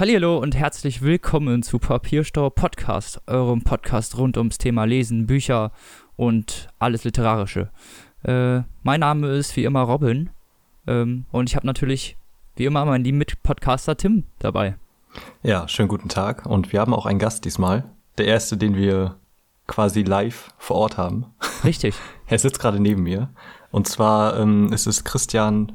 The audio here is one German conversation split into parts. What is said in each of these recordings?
Hallihallo und herzlich willkommen zu Papierstau-Podcast, eurem Podcast rund ums Thema Lesen, Bücher und alles Literarische. Mein Name ist wie immer Robin und ich habe natürlich wie immer meinen lieben Mitpodcaster Tim dabei. Ja, schönen guten Tag und wir haben auch einen Gast diesmal, der erste, den wir quasi live vor Ort haben. Richtig. Er sitzt gerade neben mir und zwar ist es Christian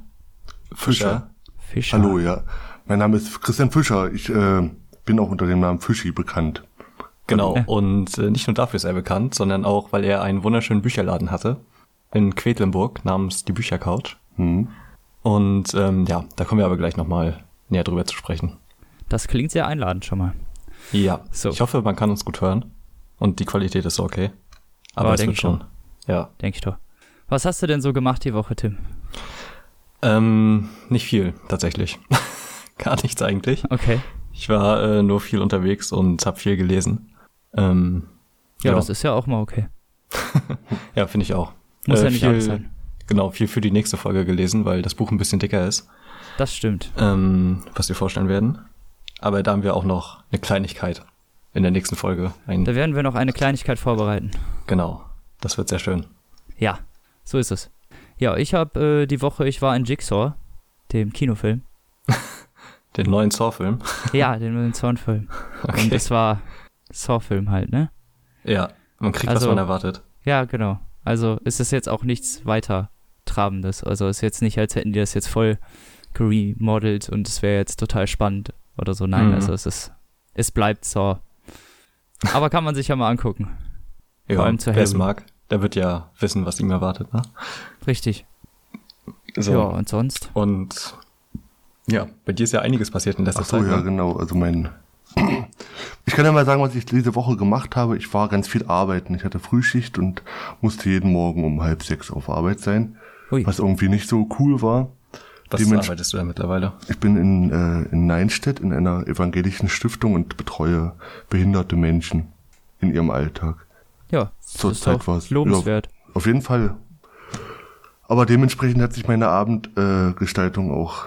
Fischer. Fischer. Hallo, ja. Mein Name ist Christian Fischer. Ich bin auch unter dem Namen Fischi bekannt. Genau, und nicht nur dafür ist er bekannt, sondern auch, weil er einen wunderschönen Bücherladen hatte in Quedlinburg namens Die Bücher-Couch. Mhm. Und ja, da kommen wir aber gleich nochmal näher drüber zu sprechen. Das klingt sehr einladend schon mal. Ja, so. Ich hoffe, man kann uns gut hören und die Qualität ist okay. Aber es wird schon. Ja. Denke ich doch. Was hast du denn so gemacht die Woche, Tim? Nicht viel, tatsächlich. Gar nichts eigentlich. Okay. Ich war nur viel unterwegs und habe viel gelesen. Ja, das ist ja auch mal okay. Ja, finde ich auch. Muss ja nicht alles sein. Genau, viel für die nächste Folge gelesen, weil das Buch ein bisschen dicker ist. Das stimmt. Was wir vorstellen werden. Aber da haben wir auch noch eine Kleinigkeit in der nächsten Folge. Da werden wir noch eine Kleinigkeit vorbereiten. Genau, das wird sehr schön. Ja, so ist es. Ja, ich habe ich war in Jigsaw, dem Kinofilm. Den neuen Saw-Film? Ja, den neuen Saw-Film. Okay. Und das war Saw-Film halt, ne? Ja, man kriegt, was man erwartet. Ja, genau. Also ist das jetzt auch nichts weiter Trabendes. Also ist jetzt nicht, als hätten die das jetzt voll remodelt und es wäre jetzt total spannend oder so. Nein, also es bleibt Saw. Aber kann man sich ja mal angucken. Ja, vor allem zu Halloween. Wer es mag, der wird ja wissen, was ihm erwartet, ne? Richtig. So. Ja, und sonst? Und... Ja, bei dir ist ja einiges passiert in letzter Zeit. Ach so, ja, genau. Also ich kann ja mal sagen, was ich diese Woche gemacht habe. Ich war ganz viel arbeiten. Ich hatte Frühschicht und musste jeden Morgen um 5:30 auf Arbeit sein, was irgendwie nicht so cool war. Was arbeitest du da mittlerweile? Ich bin in Neinstedt in einer evangelischen Stiftung und betreue behinderte Menschen in ihrem Alltag. Ja, das ist auch lobenswert. Ja, auf jeden Fall. Aber dementsprechend hat sich meine Abendgestaltung auch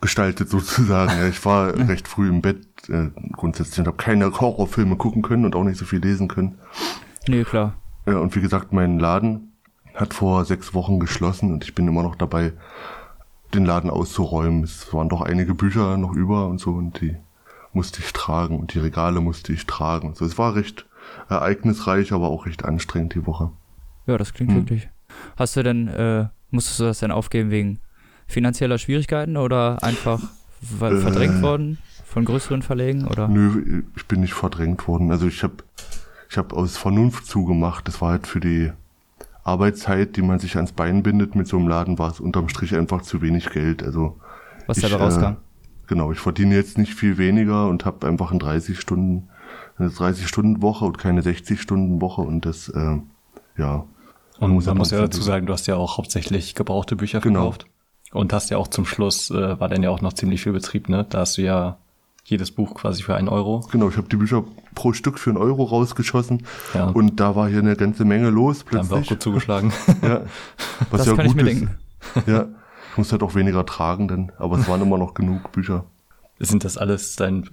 gestaltet sozusagen. Ja, ich war recht früh im Bett grundsätzlich und habe keine Horrorfilme gucken können und auch nicht so viel lesen können. Nee, klar. Ja, und wie gesagt, mein Laden hat vor 6 Wochen geschlossen und ich bin immer noch dabei, den Laden auszuräumen. Es waren doch einige Bücher noch über und so und die musste ich tragen und die Regale musste ich tragen. Also es war recht ereignisreich, aber auch recht anstrengend die Woche. Ja, das klingt wirklich. Hast du denn, musstest du das denn aufgeben wegen finanzieller Schwierigkeiten oder einfach verdrängt worden von größeren Verlegen? Oder? Nö, ich bin nicht verdrängt worden. Also ich hab aus Vernunft zugemacht. Das war halt für die Arbeitszeit, die man sich ans Bein bindet mit so einem Laden, war es unterm Strich einfach zu wenig Geld. Also was dabei rauskam? Genau, ich verdiene jetzt nicht viel weniger und habe einfach eine 30-Stunden-Woche und keine 60-Stunden-Woche und das, ja. Und man muss ja dazu sagen, du hast ja auch hauptsächlich gebrauchte Bücher verkauft. Genau. Und hast ja auch zum Schluss, war dann ja auch noch ziemlich viel Betrieb, ne? Da hast du ja jedes Buch quasi für 1 Euro. Genau, ich habe die Bücher pro Stück für 1 Euro rausgeschossen. Ja. Und da war hier eine ganze Menge los plötzlich. Da haben wir auch gut zugeschlagen. Ja. Was das ja kann gut ich mir ist. Denken. Ja, ich musste halt auch weniger tragen dann, aber es waren immer noch genug Bücher. Ist das dein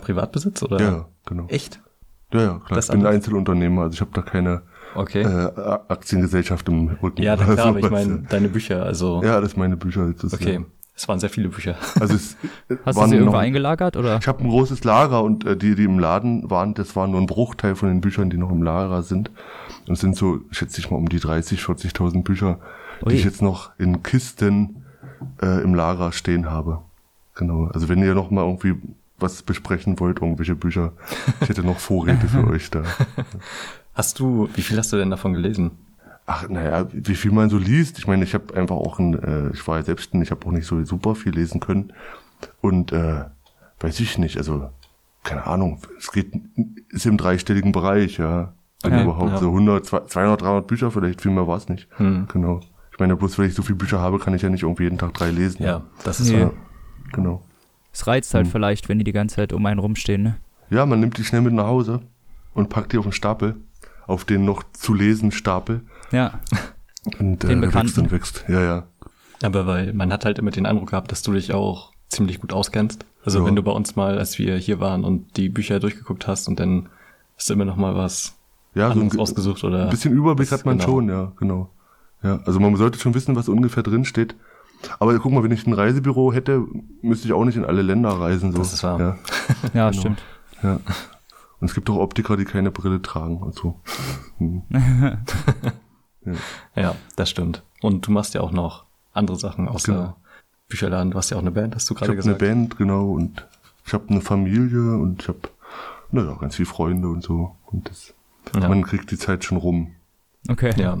Privatbesitz oder? Ja, genau. Echt? Ja, ja, klar. Ich bin Einzelunternehmer, also ich habe da keine... Okay. Aktiengesellschaft im Rücken. Ja, klar, aber ich meine deine Bücher, also. Ja, das sind meine Bücher. Okay, ja. Es waren sehr viele Bücher. Also hast du sie irgendwo eingelagert, oder? Ich habe ein großes Lager und die im Laden waren, das war nur ein Bruchteil von den Büchern, die noch im Lager sind. Und es sind so, schätze ich mal, um die 30.000, 40.000 Bücher, die ich jetzt noch in Kisten im Lager stehen habe. Genau, also wenn ihr noch mal irgendwie was besprechen wollt, irgendwelche Bücher, ich hätte noch Vorräte für euch da. Wie viel hast du denn davon gelesen? Ach, naja, wie viel man so liest. Ich meine, ich habe einfach auch ich war ja selbstständig, ich habe auch nicht so super viel lesen können. Und, weiß ich nicht, also, keine Ahnung, ist im dreistelligen Bereich, ja. Wenn überhaupt, so 100, 200, 300 Bücher vielleicht, viel mehr war es nicht. Hm. Genau. Ich meine, bloß weil ich so viele Bücher habe, kann ich ja nicht irgendwie jeden Tag 3 lesen. Ja, das ist ja, genau. Es reizt halt vielleicht, wenn die ganze Zeit um einen rumstehen, ne? Ja, man nimmt die schnell mit nach Hause und packt die auf den Stapel. Auf den noch zu lesen Stapel. Ja. Und den Bekannten. Wächst. Ja, ja. Aber weil man hat halt immer den Eindruck gehabt, dass du dich auch ziemlich gut auskennst. Also wenn du bei uns mal, als wir hier waren und die Bücher durchgeguckt hast und dann hast du immer noch mal was anderes ausgesucht oder... Ein bisschen Überblick hat man schon, ja, genau. Ja, also man sollte schon wissen, was ungefähr drinsteht. Aber guck mal, wenn ich ein Reisebüro hätte, müsste ich auch nicht in alle Länder reisen. So. Das ist wahr. Ja, ja genau. Stimmt. Ja. Und es gibt auch Optiker, die keine Brille tragen und so. Hm. Ja, das stimmt. Und du machst ja auch noch andere Sachen außer Bücherladen. Du hast ja auch eine Band, hast du gerade gesagt. Ich habe eine Band, genau. Und ich habe eine Familie und ich habe ganz viele Freunde und so. Und das, man kriegt die Zeit schon rum. Okay. Ja,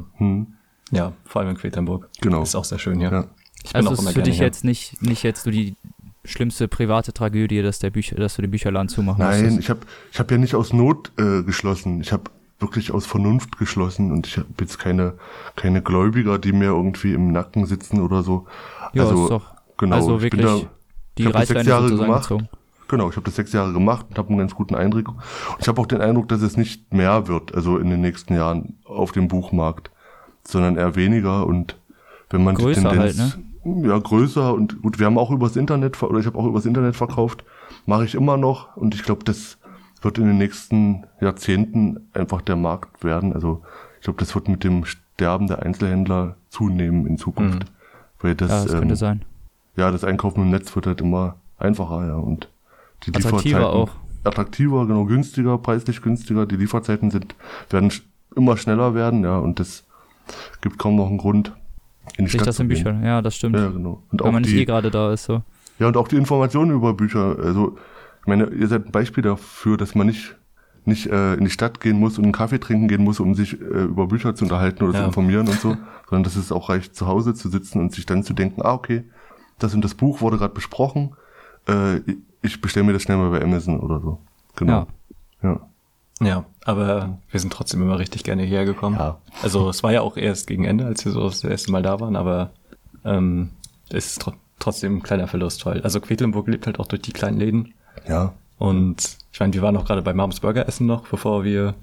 ja, vor allem in Quedlinburg. Genau. Ist auch sehr schön hier. Ja. Ich bin also auch ist immer für dich hier. Jetzt nicht jetzt so die schlimmste private Tragödie, dass du den Bücherladen zumachen musst. Nein, ich hab ja nicht aus Not geschlossen. Ich habe wirklich aus Vernunft geschlossen und ich habe jetzt keine Gläubiger, die mir irgendwie im Nacken sitzen oder so. Ja, also, ist doch. Genau, also ich wirklich bin da, die Reißleine gemacht. Gezogen. Genau, ich habe das 6 Jahre gemacht und habe einen ganz guten Eindruck. Und ich habe auch den Eindruck, dass es nicht mehr wird, also in den nächsten Jahren auf dem Buchmarkt, sondern eher weniger und wenn man größer die Tendenz, halt, ne? Ja, größer und gut, wir haben auch übers Internet, oder ich habe auch übers Internet verkauft, mache ich immer noch und ich glaube, das wird in den nächsten Jahrzehnten einfach der Markt werden. Also ich glaube, das wird mit dem Sterben der Einzelhändler zunehmen in Zukunft. Mhm. Weil das könnte sein. Ja, das Einkaufen im Netz wird halt immer einfacher, ja, und die Lieferzeiten auch. Attraktiver, genau, günstiger, preislich günstiger, die Lieferzeiten werden immer schneller werden, ja, und das gibt kaum noch einen Grund, in die Stadt das zu in gehen. Büchern, ja, das stimmt. Ja, genau. Und wenn man nicht gerade da ist, so. Ja, und auch die Informationen über Bücher, also ich meine, ihr seid ein Beispiel dafür, dass man nicht in die Stadt gehen muss und einen Kaffee trinken gehen muss, um sich über Bücher zu unterhalten oder zu informieren und so, sondern dass es auch reicht, zu Hause zu sitzen und sich dann zu denken, okay, das und das Buch wurde gerade besprochen, ich bestelle mir das schnell mal bei Amazon oder so. Genau. Ja, aber wir sind trotzdem immer richtig gerne hierher gekommen. Ja. Also es war ja auch erst gegen Ende, als wir so das erste Mal da waren, aber es ist trotzdem ein kleiner Verlust, weil also Quedlinburg lebt halt auch durch die kleinen Läden. Ja. Und ich meine, wir waren auch gerade bei Mams Burger essen noch, bevor wir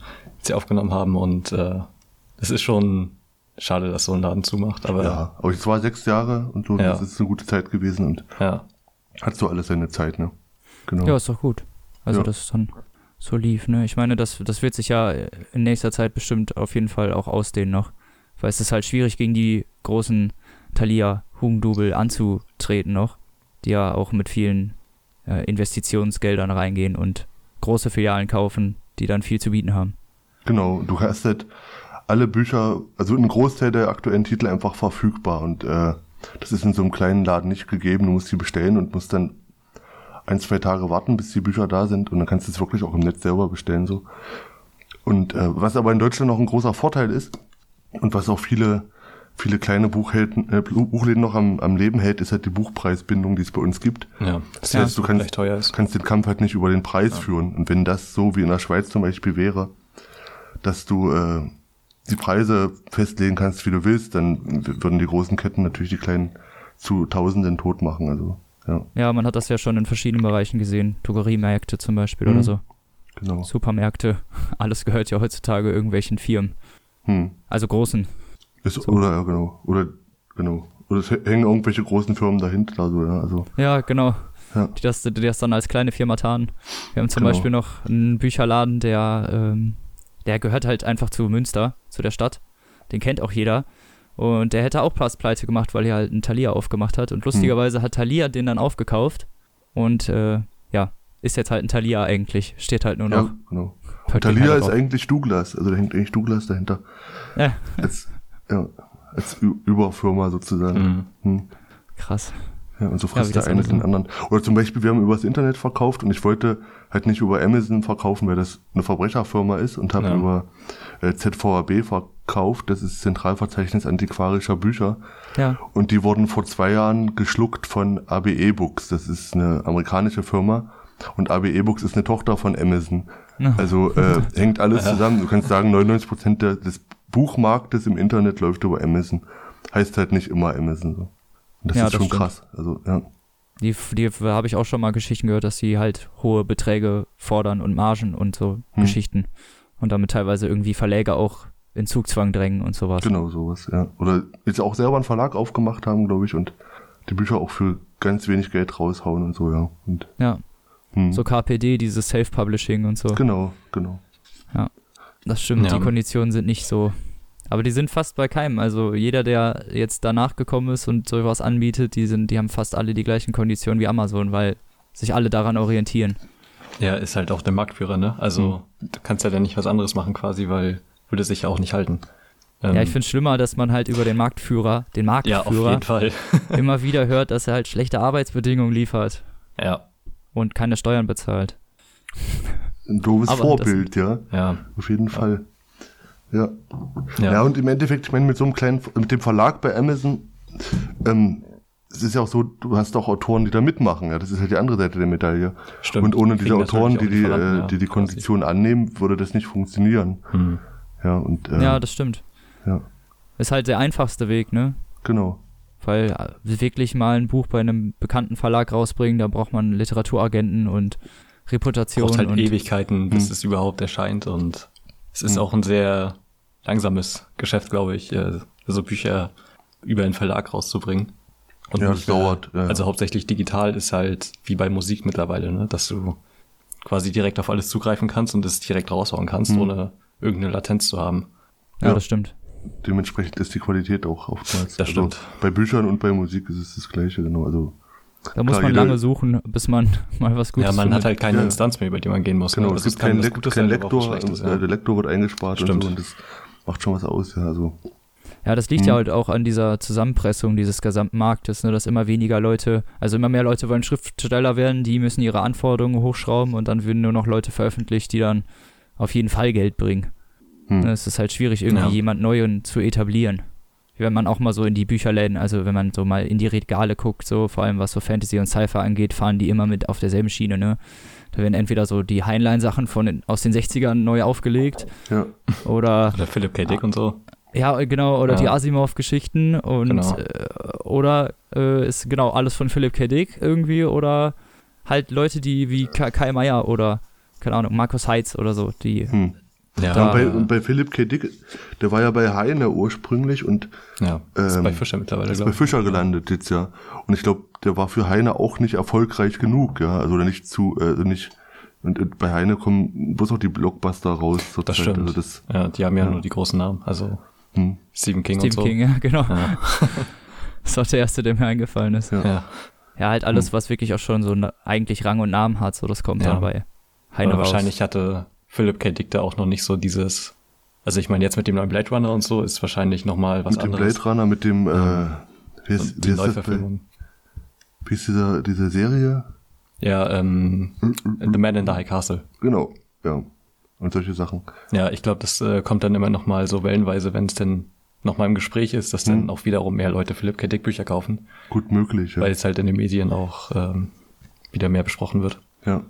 sie aufgenommen haben und es ist schon schade, dass so ein Laden zumacht. Aber ja, aber es war 6 Jahre und so, das ist eine gute Zeit gewesen und hat so alles seine Zeit, ne? Genau. Ja, ist doch gut. Also das ist dann... So lief, ne? Ich meine, das wird sich ja in nächster Zeit bestimmt auf jeden Fall auch ausdehnen noch. Weil es ist halt schwierig, gegen die großen Thalia-Hugendubel anzutreten noch, die ja auch mit vielen Investitionsgeldern reingehen und große Filialen kaufen, die dann viel zu bieten haben. Genau, du hast halt alle Bücher, also einen Großteil der aktuellen Titel einfach verfügbar und das ist in so einem kleinen Laden nicht gegeben. Du musst die bestellen und musst dann 1-2 Tage warten, bis die Bücher da sind und dann kannst du es wirklich auch im Netz selber bestellen. So. Und was aber in Deutschland noch ein großer Vorteil ist und was auch viele kleine Buchläden noch am Leben hält, ist halt die Buchpreisbindung, die es bei uns gibt. Ja. Das heißt, du kannst den Kampf halt nicht über den Preis führen. Und wenn das so wie in der Schweiz zum Beispiel wäre, dass du die Preise festlegen kannst, wie du willst, dann würden die großen Ketten natürlich die kleinen zu Tausenden tot machen. Also Ja, man hat das ja schon in verschiedenen Bereichen gesehen. Drogeriemärkte zum Beispiel oder so. Genau. Supermärkte. Alles gehört ja heutzutage irgendwelchen Firmen. Also großen. Oder, genau. Oder es hängen irgendwelche großen Firmen dahinter. Also. Ja, genau. Ja. Die das dann als kleine Firma tarnen. Wir haben zum Beispiel noch einen Bücherladen, der gehört halt einfach zu Münster, zu der Stadt. Den kennt auch jeder. Und der hätte auch Pleite gemacht, weil er halt einen Thalia aufgemacht hat. Und lustigerweise hat Thalia den dann aufgekauft. Und ist jetzt halt ein Thalia eigentlich. Steht halt nur noch. Ja, genau. Thalia ist eigentlich Douglas. Also da hängt eigentlich Douglas dahinter. Ja. Als Überfirma sozusagen. Krass. Ja, und so frisst der eine den anderen. Oder zum Beispiel, wir haben übers Internet verkauft und ich wollte halt nicht über Amazon verkaufen, weil das eine Verbrecherfirma ist und habe über ZVAB verkauft. Das ist Zentralverzeichnis antiquarischer Bücher. Ja. Und die wurden vor 2 Jahren geschluckt von ABEBooks. Das ist eine amerikanische Firma und ABEBooks ist eine Tochter von Amazon. Ja. Also hängt alles zusammen. Du kannst sagen, 99% des Buchmarktes im Internet läuft über Amazon. Heißt halt nicht immer Amazon so. Das ist das schon krass. Also, Die habe ich auch schon mal Geschichten gehört, dass sie halt hohe Beträge fordern und Margen und so Geschichten. Und damit teilweise irgendwie Verläge auch in Zugzwang drängen und sowas. Genau, sowas, ja. Oder jetzt auch selber einen Verlag aufgemacht haben, glaube ich, und die Bücher auch für ganz wenig Geld raushauen und so, ja. Und, ja. So KPD, dieses Self-Publishing und so. Genau. Ja, das stimmt, ja. Die Konditionen sind nicht so. Aber die sind fast bei keinem. Also jeder, der jetzt danach gekommen ist und sowas anbietet, die haben fast alle die gleichen Konditionen wie Amazon, weil sich alle daran orientieren. Ja, ist halt auch der Marktführer, ne? Also du kannst ja dann nicht was anderes machen quasi, weil würde sich ja auch nicht halten. Ja, ich finde es schlimmer, dass man halt über den Marktführer, ja, auf jeden Fall. immer wieder hört, dass er halt schlechte Arbeitsbedingungen liefert. Ja. Und keine Steuern bezahlt. Ein doofes Vorbild, das, ja. Auf jeden Fall. Ja, und im Endeffekt, ich meine, mit dem Verlag bei Amazon, es ist ja auch so, du hast auch Autoren, die da mitmachen, ja, das ist halt die andere Seite der Medaille. Stimmt. Und ohne diese Autoren, die Kondition annehmen, würde das nicht funktionieren. Mhm. Ja, und, ja, das stimmt. Ja. Ist halt der einfachste Weg, ne? Genau. Weil wirklich mal ein Buch bei einem bekannten Verlag rausbringen, da braucht man Literaturagenten und Reputation. Braucht halt und Ewigkeiten, bis es überhaupt erscheint, und es ist auch ein sehr langsames Geschäft, glaube ich, so Bücher über einen Verlag rauszubringen. Und ja, das dauert. Ja. Also hauptsächlich digital ist halt wie bei Musik mittlerweile, ne? Dass du quasi direkt auf alles zugreifen kannst und es direkt raushauen kannst, ohne irgendeine Latenz zu haben. Ja, das stimmt. Dementsprechend ist die Qualität auch oftmals. Das stimmt. Also bei Büchern und bei Musik ist es das Gleiche, genau. Also da muss man lange suchen, bis man mal was Gutes findet. Ja, man hat halt keine Instanz mehr, über die man gehen muss. Genau, ne? Es gibt keinen Lektor, der Lektor wird eingespart und so, und das macht schon was aus. Ja, also. Ja, das liegt ja halt auch an dieser Zusammenpressung dieses gesamten Marktes, ne, dass immer mehr Leute wollen Schriftsteller werden, die müssen ihre Anforderungen hochschrauben, und dann werden nur noch Leute veröffentlicht, die dann auf jeden Fall Geld bringen. Es ist halt schwierig, irgendwie jemand Neuen zu etablieren. Wenn man auch mal so in die Bücherläden, also wenn man so mal in die Regale guckt, so vor allem was so Fantasy und Sci-Fi angeht, fahren die immer mit auf derselben Schiene, ne? Da werden entweder so die Heinlein-Sachen aus den 60ern neu aufgelegt. Ja. Oder Philip K. Dick und so. Ja, genau, oder die Asimov-Geschichten und ist genau alles von Philip K. Dick irgendwie, oder halt Leute, die wie Kai Meier oder, keine Ahnung, Markus Heitz oder so, die ja. Und bei Philip K. Dick, der war ja bei Heyne ursprünglich und ist bei Fischer mittlerweile, ist bei Fischer gelandet jetzt, ja. Und ich glaube, der war für Heyne auch nicht erfolgreich genug, ja, also nicht zu, nicht. Und bei Heyne kommen bloß auch die Blockbuster raus. Das stimmt. Also die haben ja nur die großen Namen, also Stephen King und so. Stephen King, ja, genau. Ja. Das ist auch der erste, der mir eingefallen ist. Ja, halt alles, was wirklich auch schon so eigentlich Rang und Namen hat, so das kommt dann bei Heyne raus. Wahrscheinlich hatte Philip K. Dick da auch noch nicht so dieses, also ich meine, jetzt mit dem neuen Blade Runner und so ist wahrscheinlich nochmal was anderes. Mit dem Blade Runner, mit dem, wie ist das? Wie ist diese Serie? Ja, The Man in the High Castle. Genau, ja. Und solche Sachen. Ja, ich glaube, das kommt dann immer nochmal so wellenweise, wenn es denn nochmal im Gespräch ist, dass dann auch wiederum mehr Leute Philip K. Dick Bücher kaufen. Gut möglich, ja. Weil es halt in den Medien auch wieder mehr besprochen wird. Ja.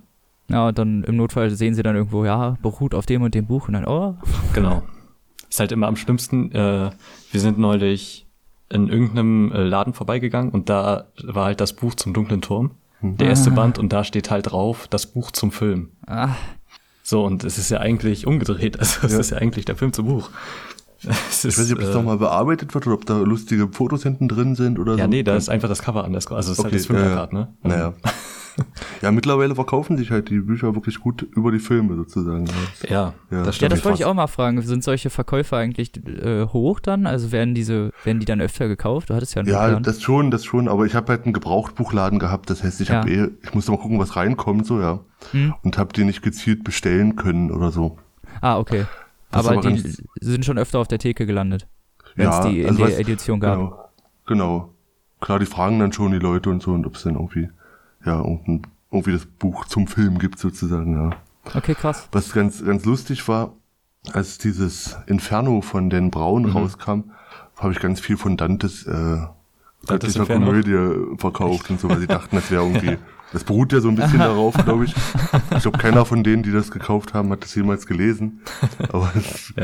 Ja, und dann im Notfall sehen sie dann irgendwo, beruht auf dem und dem Buch, und dann, Genau. Ist halt immer am schlimmsten. Wir sind neulich in irgendeinem Laden vorbeigegangen, und da war halt das Buch zum Dunklen Turm, der erste Band, und da steht halt drauf, das Buch zum Film. So, und es ist ja eigentlich umgedreht, also es ist ja eigentlich der Film zum Buch. Ich weiß nicht, ob das nochmal bearbeitet wird oder ob da lustige Fotos hinten drin sind oder so. Ja, nee, da ist einfach das Cover anders, also es ist halt das Filmplakat, ne? Naja. Ja, mittlerweile verkaufen sich halt die Bücher wirklich gut über die Filme sozusagen. Ja, das stimmt. Ja, das wollte ich auch mal fragen. Sind solche Verkäufe eigentlich hoch dann? Also werden die dann öfter gekauft? Du hattest ja einen Plan. Das schon. Aber ich habe halt einen Gebrauchtbuchladen gehabt. Das heißt, ich musste mal gucken, was reinkommt, so, ja. Und habe die nicht gezielt bestellen können oder so. Okay. Aber die sind schon öfter auf der Theke gelandet, wenn es die in der Edition gab. Genau. Klar, die fragen dann schon die Leute und so, und ob es dann irgendwie irgendwie das Buch zum Film gibt sozusagen, ja. Okay, krass. Was ganz, ganz lustig war, als dieses Inferno von Dan Brown rauskam, habe ich ganz viel von Dantes Komödie verkauft und so, weil sie dachten, das wäre irgendwie, das beruht ja so ein bisschen darauf, glaube ich. Ich glaube, keiner von denen, die das gekauft haben, hat das jemals gelesen. Aber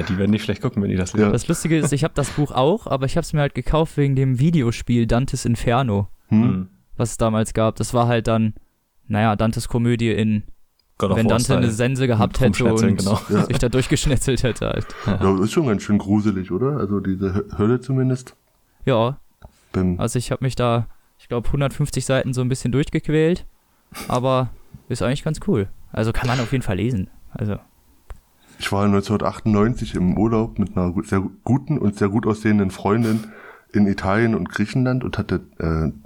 die werden nicht schlecht gucken, wenn die das lesen. Ja. Das Lustige ist, ich habe das Buch auch, aber ich habe es mir halt gekauft wegen dem Videospiel Dantes Inferno. Was es damals gab. Das war halt dann, Dantes Komödie in, wenn Dante eine Sense gehabt hätte und sich da durchgeschnetzelt hätte halt. Ja, das ist schon ganz schön gruselig, oder? Also diese Hölle zumindest. Ja, also ich habe mich da ich glaube, 150 Seiten so ein bisschen durchgequält, aber ist eigentlich ganz cool. Also kann man auf jeden Fall lesen. Also. Ich war 1998 im Urlaub mit einer sehr guten und sehr gut aussehenden Freundin in Italien und Griechenland und hatte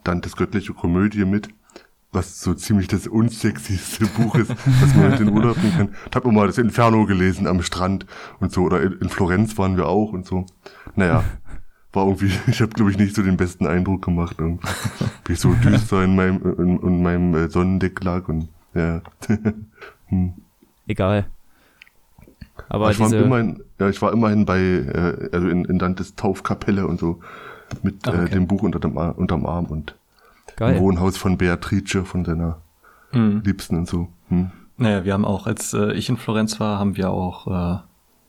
Dantes göttliche Komödie mit, was so ziemlich das unsexyste Buch ist, was man mit in den Urlaub nehmen kann. Ich habe mal das Inferno gelesen am Strand und so, oder in Florenz waren wir auch und so. Naja, war irgendwie, ich habe, glaube ich, nicht so den besten Eindruck gemacht. Bin ich so düster in meinem Sonnendeck lag und ja. Egal. Aber ich war immerhin bei, also in Dantes Taufkapelle und so, mit dem Buch unterm Arm und geil. Im Wohnhaus von Beatrice, von seiner Liebsten und so. Naja, wir haben auch, als ich in Florenz war, haben wir auch,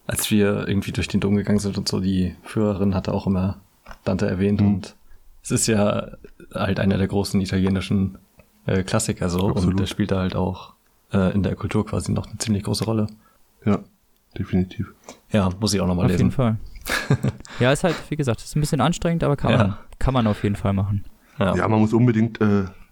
als wir irgendwie durch den Dom gegangen sind und so, die Führerin hatte auch immer Dante erwähnt und es ist ja halt einer der großen italienischen Klassiker so. Absolut. Und der spielt da halt auch in der Kultur quasi noch eine ziemlich große Rolle. Ja, definitiv. Ja, muss ich auch nochmal lesen. Auf jeden Fall. Ja, ist halt, wie gesagt, ist ein bisschen anstrengend, aber kann man auf jeden Fall machen. Ja, man muss unbedingt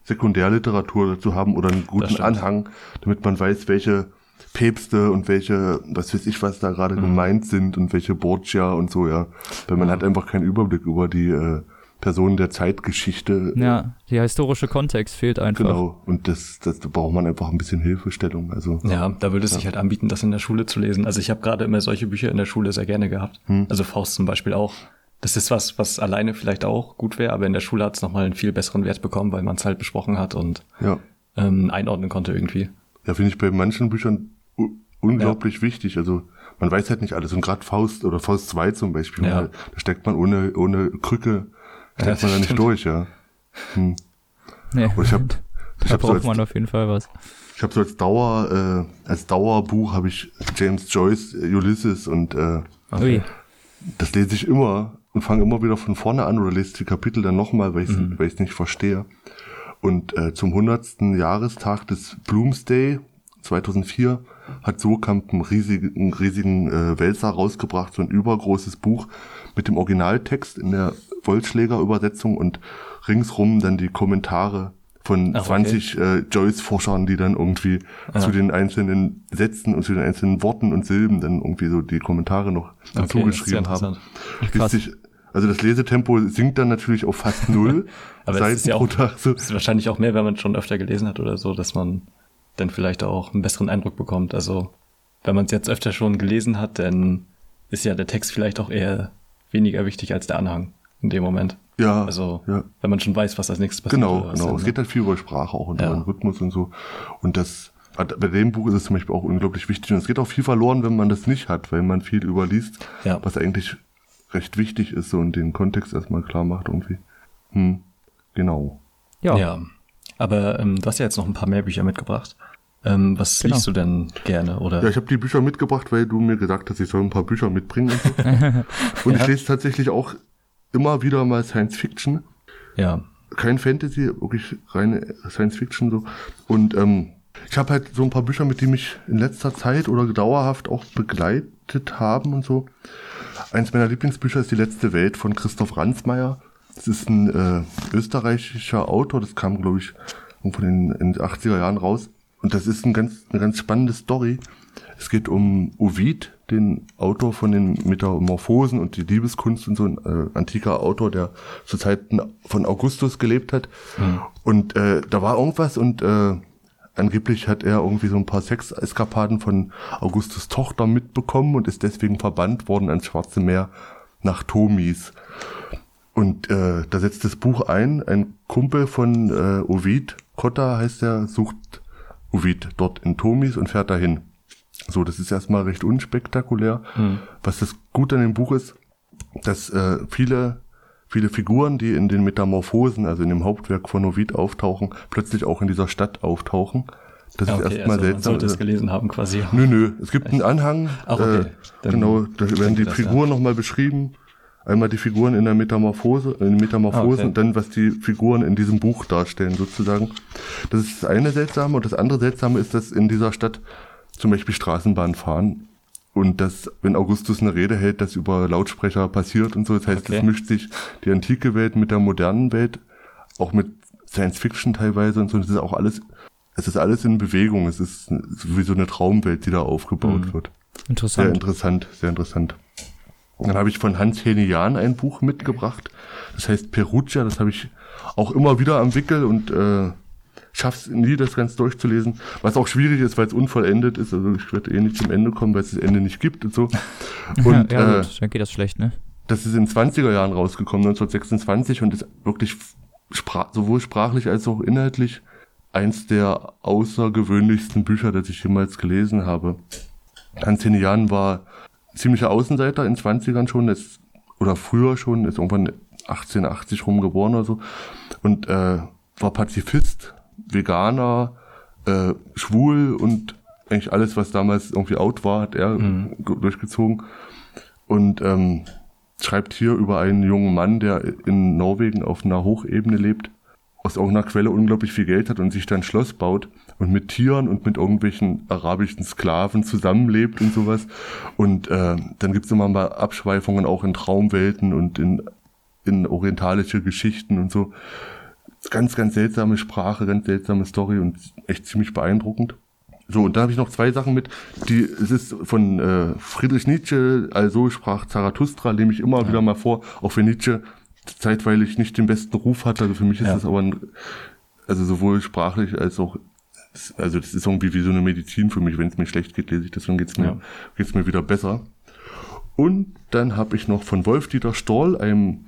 Sekundärliteratur dazu haben oder einen guten Anhang, damit man weiß, welche Päpste und welche, was weiß ich was da gerade gemeint sind und welche Borgia und so, ja. Weil man hat einfach keinen Überblick über die Personen der Zeitgeschichte. Ja, der historische Kontext fehlt einfach. Genau, und das braucht man einfach ein bisschen Hilfestellung. Also, ja, da würde es sich halt anbieten, das in der Schule zu lesen. Also ich habe gerade immer solche Bücher in der Schule sehr gerne gehabt. Also Faust zum Beispiel auch. Das ist was alleine vielleicht auch gut wäre, aber in der Schule hat es nochmal einen viel besseren Wert bekommen, weil man es halt besprochen hat und einordnen konnte irgendwie. Ja, finde ich bei manchen Büchern unglaublich wichtig. Also man weiß halt nicht alles. Und gerade Faust oder Faust 2 zum Beispiel, da steckt man ohne Krücke, steckt man da nicht durch, ja. Nee, und ich hab braucht man auf jeden Fall was. Ich habe so als Dauerbuch habe ich James Joyce, Ulysses und das lese ich immer und fange immer wieder von vorne an oder lese die Kapitel dann nochmal, weil ich es nicht verstehe. Und zum 100. Jahrestag des Bloomsday 2004 hat Surkamp einen riesigen Wälzer rausgebracht, so ein übergroßes Buch mit dem Originaltext in der Wollschläger-Übersetzung und ringsrum dann die Kommentare von 20 Joyce-Forschern, die dann irgendwie zu den einzelnen Sätzen und zu den einzelnen Worten und Silben dann irgendwie so die Kommentare noch dazugeschrieben haben. Also das Lesetempo sinkt dann natürlich auf fast 0 aber Seiten pro Tag. Das ist wahrscheinlich auch mehr, wenn man schon öfter gelesen hat oder so, dass man dann vielleicht auch einen besseren Eindruck bekommt. Also wenn man es jetzt öfter schon gelesen hat, dann ist ja der Text vielleicht auch eher weniger wichtig als der Anhang in dem Moment. Ja, also wenn man schon weiß, was als nächstes passiert. Genau. Es geht halt viel über Sprache auch und über den Rhythmus und so. Und das bei dem Buch ist es zum Beispiel auch unglaublich wichtig. Und es geht auch viel verloren, wenn man das nicht hat, weil man viel überliest, was eigentlich recht wichtig ist so, und den Kontext erstmal klar macht irgendwie. Genau. Ja. Aber du hast ja jetzt noch ein paar mehr Bücher mitgebracht. Was liest du denn gerne? Oder? Ja, ich habe die Bücher mitgebracht, weil du mir gesagt hast, ich soll ein paar Bücher mitbringen. Und ich lese tatsächlich auch immer wieder mal Science-Fiction. Ja. Kein Fantasy, wirklich reine Science-Fiction so. Und ich habe halt so ein paar Bücher, mit denen mich in letzter Zeit oder dauerhaft auch begleitet haben und so. Eins meiner Lieblingsbücher ist Die letzte Welt von Christoph Ransmayr. Das ist ein österreichischer Autor, das kam, glaube ich, irgendwo in den 80er Jahren raus. Und das ist eine ganz spannende Story. Es geht um Ovid, den Autor von den Metamorphosen und die Liebeskunst und so, ein antiker Autor, der zu Zeiten von Augustus gelebt hat. Und da war irgendwas und angeblich hat er irgendwie so ein paar Sexeskapaden von Augustus' Tochter mitbekommen und ist deswegen verbannt worden ans Schwarze Meer nach Tomis. Und da setzt das Buch ein Kumpel von Ovid, Kotta heißt er, sucht Ovid dort in Tomis und fährt dahin. So, das ist erstmal recht unspektakulär. Was das Gute an dem Buch ist, dass viele Figuren, die in den Metamorphosen, also in dem Hauptwerk von Ovid auftauchen, plötzlich auch in dieser Stadt auftauchen. Das ist erstmal seltsam. Man sollte es gelesen haben quasi. Nö, es gibt einen Anhang. Genau, da werden die Figuren nochmal beschrieben. Einmal die Figuren in der Metamorphose, und dann, was die Figuren in diesem Buch darstellen sozusagen. Das ist das eine Seltsame. Und das andere Seltsame ist, dass in dieser Stadt zum Beispiel Straßenbahn fahren und dass, wenn Augustus eine Rede hält, das über Lautsprecher passiert und so. Das heißt, es mischt sich die antike Welt mit der modernen Welt, auch mit Science Fiction teilweise und so. Das ist auch alles, es ist alles in Bewegung. Es ist wie so eine Traumwelt, die da aufgebaut wird. Interessant. Sehr interessant, sehr interessant. Dann habe ich von Hans Henny Jahnn ein Buch mitgebracht. Das heißt Perugia. Das habe ich auch immer wieder am Wickel und schaff's nie, das ganz durchzulesen. Was auch schwierig ist, weil es unvollendet ist. Also ich werde eh nicht zum Ende kommen, weil es das Ende nicht gibt und so. Und, ja gut, dann geht das schlecht, ne? Das ist in den 20er Jahren rausgekommen, 1926, und ist wirklich sowohl sprachlich als auch inhaltlich eins der außergewöhnlichsten Bücher, das ich jemals gelesen habe. Hans Henny Jahnn war ziemlicher Außenseiter in den 20ern schon, ist, oder früher schon, ist irgendwann 1880 rum geboren oder so, und war Pazifist, Veganer, schwul und eigentlich alles, was damals irgendwie out war, hat er durchgezogen, und schreibt hier über einen jungen Mann, der in Norwegen auf einer Hochebene lebt, aus irgendeiner Quelle unglaublich viel Geld hat und sich dann ein Schloss baut und mit Tieren und mit irgendwelchen arabischen Sklaven zusammenlebt und sowas. Und dann gibt es immer mal Abschweifungen auch in Traumwelten und in orientalische Geschichten und so. Ganz, ganz seltsame Sprache, ganz seltsame Story und echt ziemlich beeindruckend. So, und dann habe ich noch zwei Sachen mit, es ist von Friedrich Nietzsche, also sprach Zarathustra, nehme ich immer wieder mal vor, auch wenn Nietzsche zeitweilig nicht den besten Ruf hat, also für mich ist das aber, also sowohl sprachlich als auch, also das ist irgendwie wie so eine Medizin für mich, wenn es mir schlecht geht, lese ich das, dann geht's mir wieder besser. Und dann habe ich noch von Wolf-Dieter Stoll, einem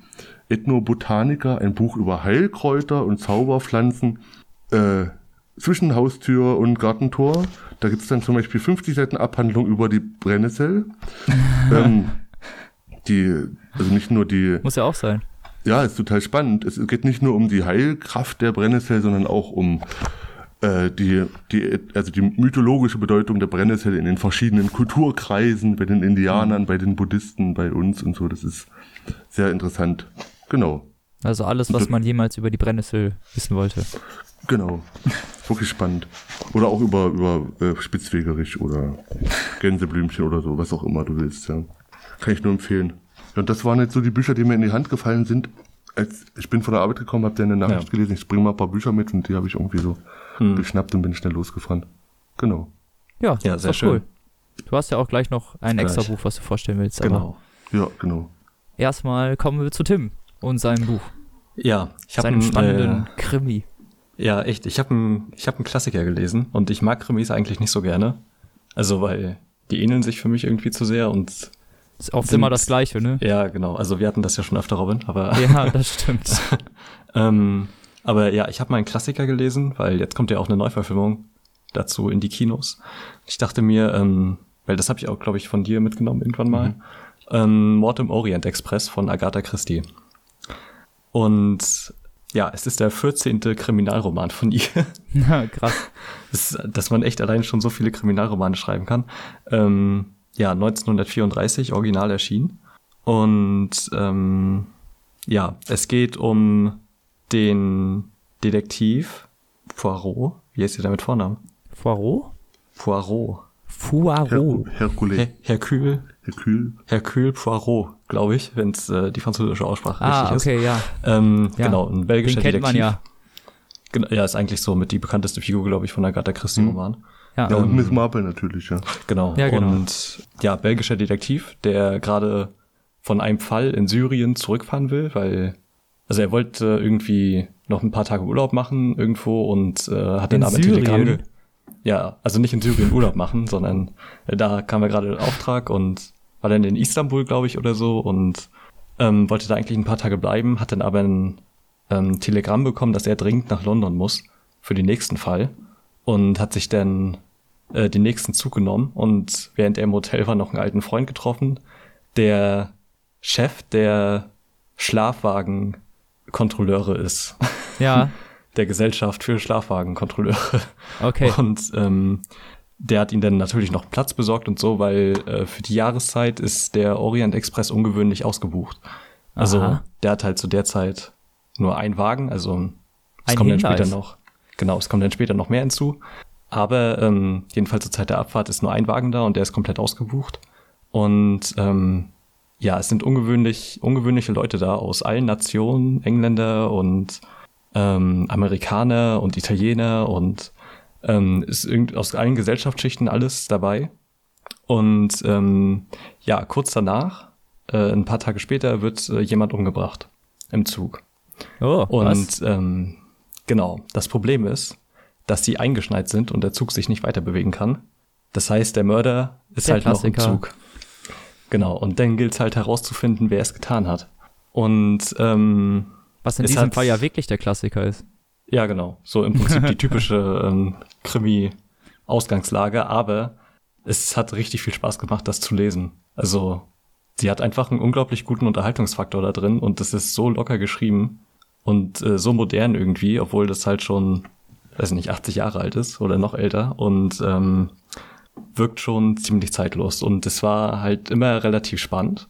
Ethnobotaniker, ein Buch über Heilkräuter und Zauberpflanzen, zwischen Haustür und Gartentor. Da gibt es dann zum Beispiel 50 Seiten Abhandlung über die Brennnessel. Also nicht nur die... Muss ja auch sein. Ja, ist total spannend. Es geht nicht nur um die Heilkraft der Brennnessel, sondern auch um die mythologische Bedeutung der Brennnessel in den verschiedenen Kulturkreisen, bei den Indianern, bei den Buddhisten, bei uns und so. Das ist sehr interessant. Genau. Also alles, was man jemals über die Brennnessel wissen wollte. Genau. Wirklich spannend. Oder auch über Spitzwegerich oder Gänseblümchen oder so, was auch immer du willst. Ja. Kann ich nur empfehlen. Ja, und das waren jetzt so die Bücher, die mir in die Hand gefallen sind. Ich bin von der Arbeit gekommen, habe dann eine Nachricht gelesen, ich bringe mal ein paar Bücher mit und die habe ich irgendwie so geschnappt und bin schnell losgefahren. Genau. Ja, das ist sehr schön. Cool. Du hast ja auch gleich noch ein extra Buch, was du vorstellen willst. Genau. Aber ja, genau. Erstmal kommen wir zu Tim und seinem Buch. Ja, ich habe einen spannenden Krimi. Ja, echt. Ich hab einen Klassiker gelesen und ich mag Krimis eigentlich nicht so gerne. Also, weil die ähneln sich für mich irgendwie zu sehr und... Ist oft immer das Gleiche, ne? Ja, genau. Also, wir hatten das ja schon öfter, Robin, aber... Ja, das stimmt. Aber ja, ich habe mal einen Klassiker gelesen, weil jetzt kommt ja auch eine Neuverfilmung dazu in die Kinos. Ich dachte mir, weil das habe ich auch, glaube ich, von dir mitgenommen irgendwann mal, Mord im Orient Express von Agatha Christie. Und... Ja, es ist der 14. Kriminalroman von ihr. Na, krass. Dass man echt allein schon so viele Kriminalromane schreiben kann. 1934 original erschienen. Und es geht um den Detektiv Poirot. Wie heißt ihr da mit Vornamen? Poirot. Hercule Poirot, glaube ich, wenn es die französische Aussprache richtig ist. Genau, ein belgischer Detektiv. Den kennt man ja. Genau, ja, ist eigentlich so mit die bekannteste Figur, glaube ich, von Agatha Christie Roman. Ja, und Miss Marple natürlich, ja. Genau. Ja, genau. Und ja, belgischer Detektiv, der gerade von einem Fall in Syrien zurückfahren will, weil, also er wollte irgendwie noch ein paar Tage Urlaub machen irgendwo und hat dann aber ein Telegramm. Ja, also nicht in Syrien Urlaub machen, sondern da kam er gerade in Auftrag und war dann in Istanbul, glaube ich, oder so und wollte da eigentlich ein paar Tage bleiben, hat dann aber ein Telegramm bekommen, dass er dringend nach London muss für den nächsten Fall und hat sich dann den nächsten Zug genommen und während er im Hotel war, noch einen alten Freund getroffen, der Chef der Schlafwagenkontrolleure ist. Ja. Der Gesellschaft für Schlafwagenkontrolleure. Okay. Und der hat ihm dann natürlich noch Platz besorgt und so, weil für die Jahreszeit ist der Orient Express ungewöhnlich ausgebucht. Also der hat halt zu der Zeit nur einen Wagen, also es kommt dann später noch. Genau, es kommt dann später noch mehr hinzu. Aber jedenfalls zur Zeit der Abfahrt ist nur ein Wagen da und der ist komplett ausgebucht. Und es sind ungewöhnliche Leute da aus allen Nationen, Engländer und Amerikaner und Italiener und ist aus allen Gesellschaftsschichten alles dabei. Und ja, kurz danach, ein paar Tage später, wird jemand umgebracht im Zug. Oh, und genau, das Problem ist, dass sie eingeschneit sind und der Zug sich nicht weiter bewegen kann. Das heißt, der Mörder ist der halt Klassiker. Noch im Zug. Genau, und dann gilt es halt herauszufinden, wer es getan hat. Und was in diesem Fall ja wirklich der Klassiker ist. Ja, genau. So im Prinzip die typische Krimi-Ausgangslage. Aber es hat richtig viel Spaß gemacht, das zu lesen. Also sie hat einfach einen unglaublich guten Unterhaltungsfaktor da drin. Und das ist so locker geschrieben und so modern irgendwie, obwohl das halt schon, weiß nicht, 80 Jahre alt ist oder noch älter. Und wirkt schon ziemlich zeitlos. Und es war halt immer relativ spannend.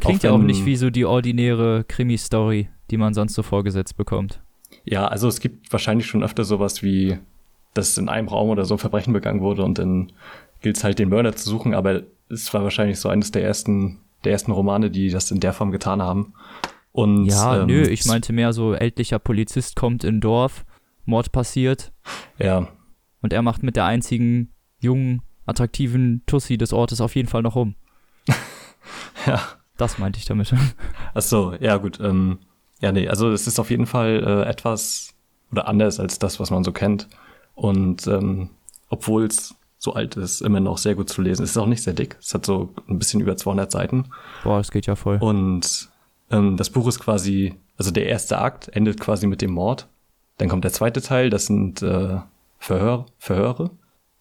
Klingt ja auch nicht wie so die ordinäre Krimi-Story, die man sonst so vorgesetzt bekommt. Ja, also es gibt wahrscheinlich schon öfter sowas wie, dass in einem Raum oder so ein Verbrechen begangen wurde und dann gilt es halt, den Mörder zu suchen. Aber es war wahrscheinlich so eines der ersten Romane, die das in der Form getan haben. Und, ja, ich meinte mehr so, ältlicher Polizist kommt in Dorf, Mord passiert. Ja. Und er macht mit der einzigen jungen, attraktiven Tussi des Ortes auf jeden Fall noch rum. Ja. Das meinte ich damit. Ach so, ja gut. Ja, nee, also es ist auf jeden Fall etwas oder anders als das, was man so kennt. Und obwohl es so alt ist, immer noch sehr gut zu lesen. Es ist auch nicht sehr dick. Es hat so ein bisschen über 200 Seiten. Boah, das geht ja voll. Und das Buch ist quasi, also der erste Akt endet quasi mit dem Mord. Dann kommt der zweite Teil, das sind Verhöre.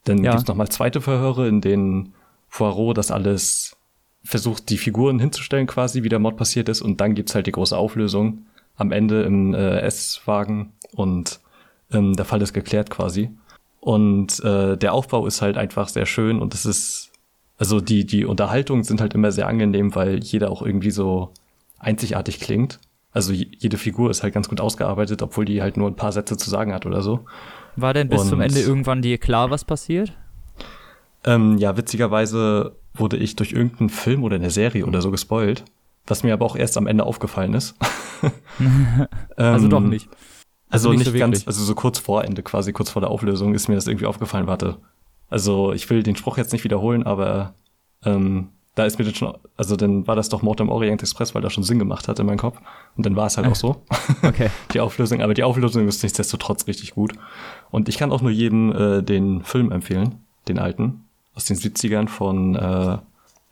Dann ja. Gibt es nochmal zweite Verhöre, in denen Poirot das alles versucht, die Figuren hinzustellen quasi, wie der Mord passiert ist. Und dann gibt's halt die große Auflösung am Ende im S-Wagen und der Fall ist geklärt quasi. Und der Aufbau ist halt einfach sehr schön und es ist, also die Unterhaltungen sind halt immer sehr angenehm, weil jeder auch irgendwie so einzigartig klingt. Also jede Figur ist halt ganz gut ausgearbeitet, obwohl die halt nur ein paar Sätze zu sagen hat oder so. War denn bis zum Ende irgendwann dir klar, was passiert? Ja, witzigerweise wurde ich durch irgendeinen Film oder eine Serie oder so gespoilt, was mir aber auch erst am Ende aufgefallen ist. Also doch nicht. Also nicht so ganz, also so kurz vor Ende quasi, kurz vor der Auflösung ist mir das irgendwie aufgefallen, warte. Also ich will den Spruch jetzt nicht wiederholen, aber da ist mir dann schon, also dann war das doch Mord am Orient Express, weil das schon Sinn gemacht hat in meinem Kopf. Und dann war es halt auch so. Okay. Die Auflösung ist nichtsdestotrotz richtig gut. Und ich kann auch nur jedem den Film empfehlen, den alten. Aus den 70ern von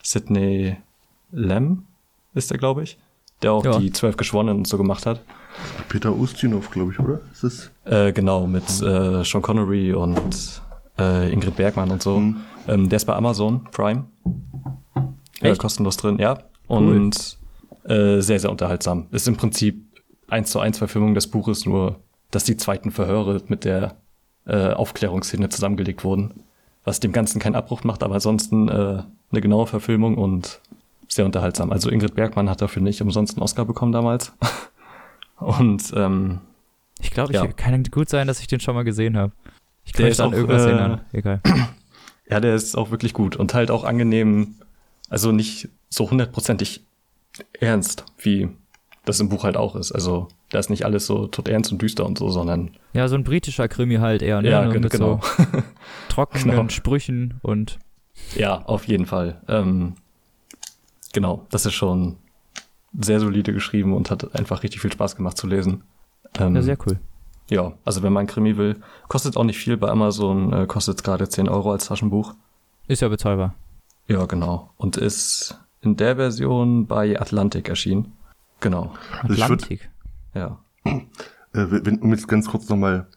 Sidney Lamb ist er, glaube ich. Der auch die 12 Geschworenen und so gemacht hat. Peter Ustinov, glaube ich, oder? Ist es? Genau, mit Sean Connery und Ingrid Bergmann und so. Mhm. Der ist bei Amazon Prime. Kostenlos drin, ja. Und sehr, sehr unterhaltsam. Ist im Prinzip 1:1 Verfilmung des Buches, nur dass die zweiten Verhöre mit der Aufklärungsszene zusammengelegt wurden. Was dem Ganzen keinen Abbruch macht, aber ansonsten eine genaue Verfilmung und sehr unterhaltsam. Also Ingrid Bergmann hat dafür nicht umsonst einen Oscar bekommen damals. Und ich glaube, ja. Kann gut sein, dass ich den schon mal gesehen habe. Ich kann mich an irgendwas erinnern. Egal. Ja, der ist auch wirklich gut und halt auch angenehm, also nicht so hundertprozentig ernst, wie das im Buch halt auch ist. Also da ist nicht alles so tot ernst und düster und so, sondern... Ja, so ein britischer Krimi halt eher, ne? Ja, genau. So trockenen Sprüchen und... Ja, auf jeden Fall. Genau, das ist schon sehr solide geschrieben und hat einfach richtig viel Spaß gemacht zu lesen. Ja, sehr cool. Ja, also wenn man einen Krimi will, kostet auch nicht viel bei Amazon, kostet gerade 10 € als Taschenbuch. Ist ja bezahlbar. Ja, genau. Und ist in der Version bei Atlantic erschienen. Genau. Atlantic? Ja. Um jetzt ganz kurz nochmal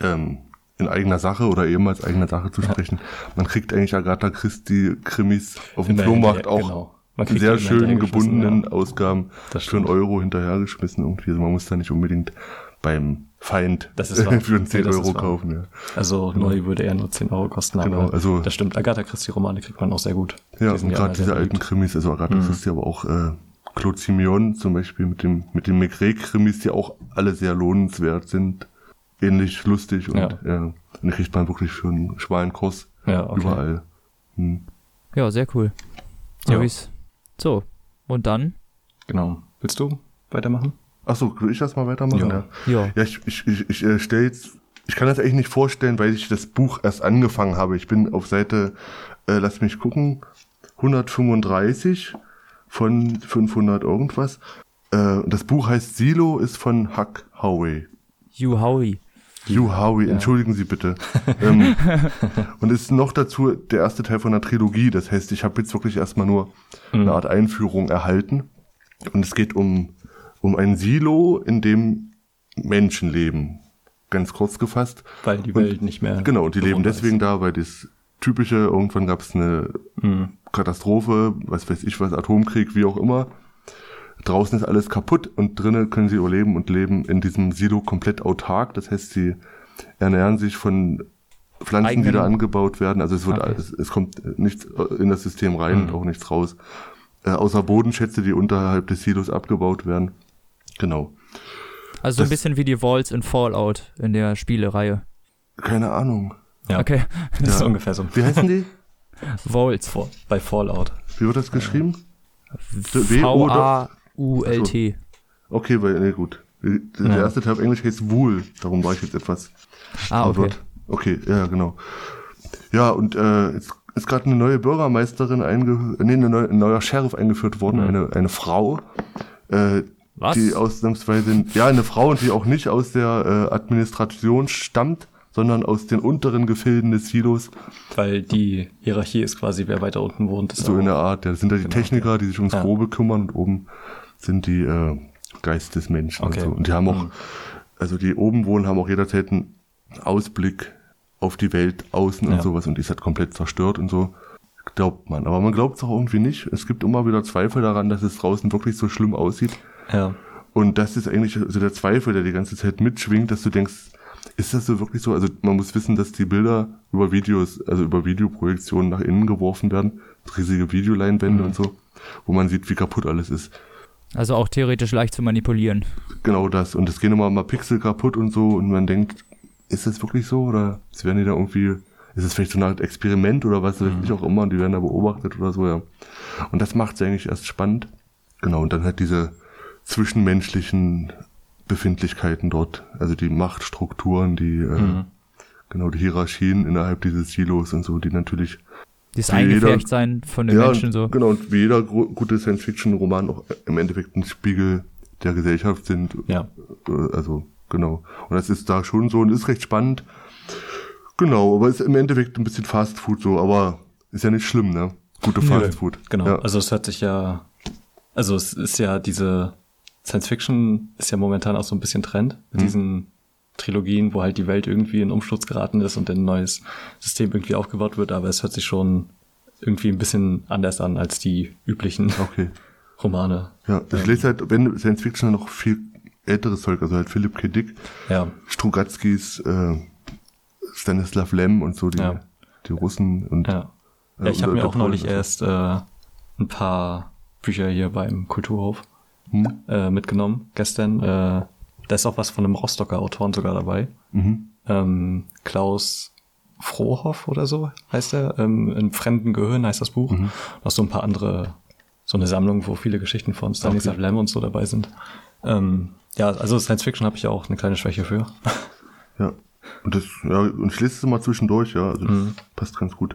in eigener Sache oder ehemals eigener Sache zu sprechen. Ja. Man kriegt eigentlich Agatha Christie Krimis auf dem Flohmarkt auch genau. in sehr schön gebundenen Ausgaben für 1 € hinterhergeschmissen. Irgendwie. Also man muss da nicht unbedingt beim Feind für einen 10 € kaufen. Ja. Also neu würde er nur 10 € kosten. Genau, also das stimmt. Agatha Christie Romane kriegt man auch sehr gut. Ja, und gerade diese alten Krimis, also Agatha Christie, aber auch Claude Simeon zum Beispiel mit den Maigret-Krimis, die auch alle sehr lohnenswert sind, ähnlich lustig und dann kriegt man wirklich für einen schmalen Kurs überall. Hm. Ja, sehr cool. So, und dann? Genau. Willst du weitermachen? Achso, will ich das mal weitermachen? Ja, ja. Ja, ich stelle jetzt, ich kann das echt nicht vorstellen, weil ich das Buch erst angefangen habe. Ich bin auf Seite, lass mich gucken, 135 von 500 irgendwas. Das Buch heißt Silo, ist von Huck Howey. Hugh Howey. Hugh Howey, ja. Entschuldigen Sie bitte. Und ist noch dazu der erste Teil von einer Trilogie. Das heißt, ich habe jetzt wirklich erstmal nur eine Art Einführung erhalten. Und es geht um ein Silo, in dem Menschen leben. Ganz kurz gefasst. Weil die Welt nicht mehr. Genau, die leben deswegen da, weil das Typische, irgendwann gab es eine Katastrophe, was weiß ich was, Atomkrieg, wie auch immer. Draußen ist alles kaputt und drinnen können sie überleben und leben in diesem Silo komplett autark. Das heißt, sie ernähren sich von Pflanzen, die da angebaut werden. Also es kommt nichts in das System rein und auch nichts raus. Außer Bodenschätze, die unterhalb des Silos abgebaut werden. Genau. Also so ein bisschen wie die Walls in Fallout in der Spielereihe. Keine Ahnung. Ja. Okay. Das ist ungefähr so. Wie heißen die? Walls bei Fallout. Wie wird das geschrieben? V-A-U-L-T. Okay, weil, nee, gut. Der erste Teil auf Englisch heißt Wool. Darum war ich jetzt etwas. Ah, okay. Dort. Okay, ja, genau. Ja, und jetzt ist gerade eine neue Bürgermeisterin ein neuer Sheriff eingeführt worden, eine Frau. Was? Die ausnahmsweise, eine Frau, die auch nicht aus der Administration stammt, sondern aus den unteren Gefilden des Silos. Weil die Hierarchie ist quasi, wer weiter unten wohnt. Ist so in der Art, das sind ja die Techniker, die sich ums Grobe kümmern und oben sind die Geist des Menschen und so. Und die haben auch, also die oben wohnen, haben auch jederzeit einen Ausblick auf die Welt außen und sowas und die ist halt komplett zerstört und so. Glaubt man. Aber man glaubt es auch irgendwie nicht. Es gibt immer wieder Zweifel daran, dass es draußen wirklich so schlimm aussieht. Ja. Und das ist eigentlich so der Zweifel, der die ganze Zeit mitschwingt, dass du denkst, ist das so wirklich so? Also man muss wissen, dass die Bilder über Videos, also über Videoprojektionen nach innen geworfen werden. Riesige Videoleinwände und so, wo man sieht, wie kaputt alles ist. Also auch theoretisch leicht zu manipulieren. Genau das. Und es gehen immer mal Pixel kaputt und so und man denkt, ist das wirklich so? Oder werden die da irgendwie, ist es vielleicht so eine Art Experiment oder was nicht auch immer und die werden da beobachtet oder so, ja. Und das macht es eigentlich erst spannend. Genau, und dann halt diese zwischenmenschlichen Befindlichkeiten dort, also die Machtstrukturen, die die Hierarchien innerhalb dieses Silos und so, die natürlich das Eingefärchtsein von den Menschen so. Genau, und wie jeder gute Science-Fiction-Roman auch im Endeffekt ein Spiegel der Gesellschaft sind. Ja. Also, genau. Und das ist da schon so und ist recht spannend. Genau, aber ist im Endeffekt ein bisschen Fast Food so, aber ist ja nicht schlimm, ne? Gute Fast Food. Genau, ja. Also es hört sich ja, also es ist ja diese Science Fiction ist ja momentan auch so ein bisschen Trend mit diesen Trilogien, wo halt die Welt irgendwie in Umsturz geraten ist und ein neues System irgendwie aufgebaut wird, aber es hört sich schon irgendwie ein bisschen anders an als die üblichen Romane. Ja, ich lese halt, wenn Science Fiction noch viel älteres Zeug, also halt Philip K. Dick, Strugatzkis, Stanislav Lem und so, die Russen. Und ich habe mir auch neulich erst ein paar Bücher hier beim Kulturhof mitgenommen gestern. Da ist auch was von einem Rostocker Autoren sogar dabei. Klaus Frohoff oder so heißt er. Im fremden Gehirn heißt das Buch. Noch so ein paar andere, so eine Sammlung, wo viele Geschichten von Stanislav Lem und so dabei sind. Also Science Fiction habe ich ja auch eine kleine Schwäche für. Ja. Und das, und ich lese es immer zwischendurch, also das passt ganz gut.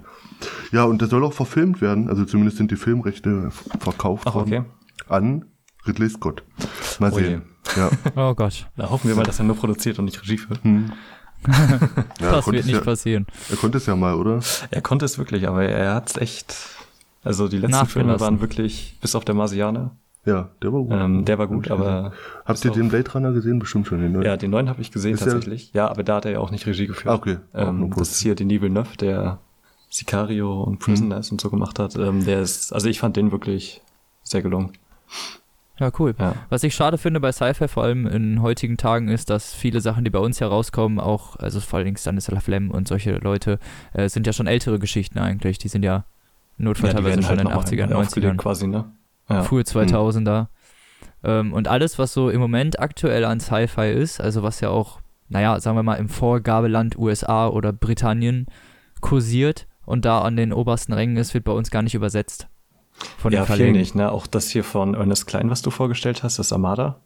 Ja, und das soll auch verfilmt werden, also zumindest sind die Filmrechte verkauft worden an Ridley Scott. Mal sehen. Ja. Oh Gott. Da hoffen wir mal, dass er nur produziert und nicht Regie führt. Das wird nicht passieren. Er konnte es ja mal, oder? Er konnte es wirklich, aber er hat es echt, also die letzten Filme waren wirklich, bis auf der Marsianer. Ja, der war gut. Der war gut, aber... Habt ihr den Blade Runner gesehen? Bestimmt schon, den neuen. Ja, den neuen habe ich gesehen tatsächlich. Ja, aber da hat er ja auch nicht Regie geführt. Ah, okay. Das ist hier Denis Villeneuve, der Sicario und Prisoners und so gemacht hat. Der ist, also ich fand den wirklich sehr gelungen. Ja, cool. Ja. Was ich schade finde bei Sci-Fi, vor allem in heutigen Tagen, ist, dass viele Sachen, die bei uns herauskommen, auch, also vor allen Dingen Stanislav Lem und solche Leute, sind ja schon ältere Geschichten eigentlich. Die sind ja notfallweise schon in den 80ern, 90ern. Quasi, ne? Ja. Frühe 2000er. Und alles, was so im Moment aktuell an Sci-Fi ist, also was ja auch, naja, sagen wir mal, im Vorgabeland USA oder Britannien kursiert und da an den obersten Rängen ist, wird bei uns gar nicht übersetzt. Von den Verlegen. Viel nicht, ne? Auch das hier von Ernest Cline, was du vorgestellt hast, das Armada.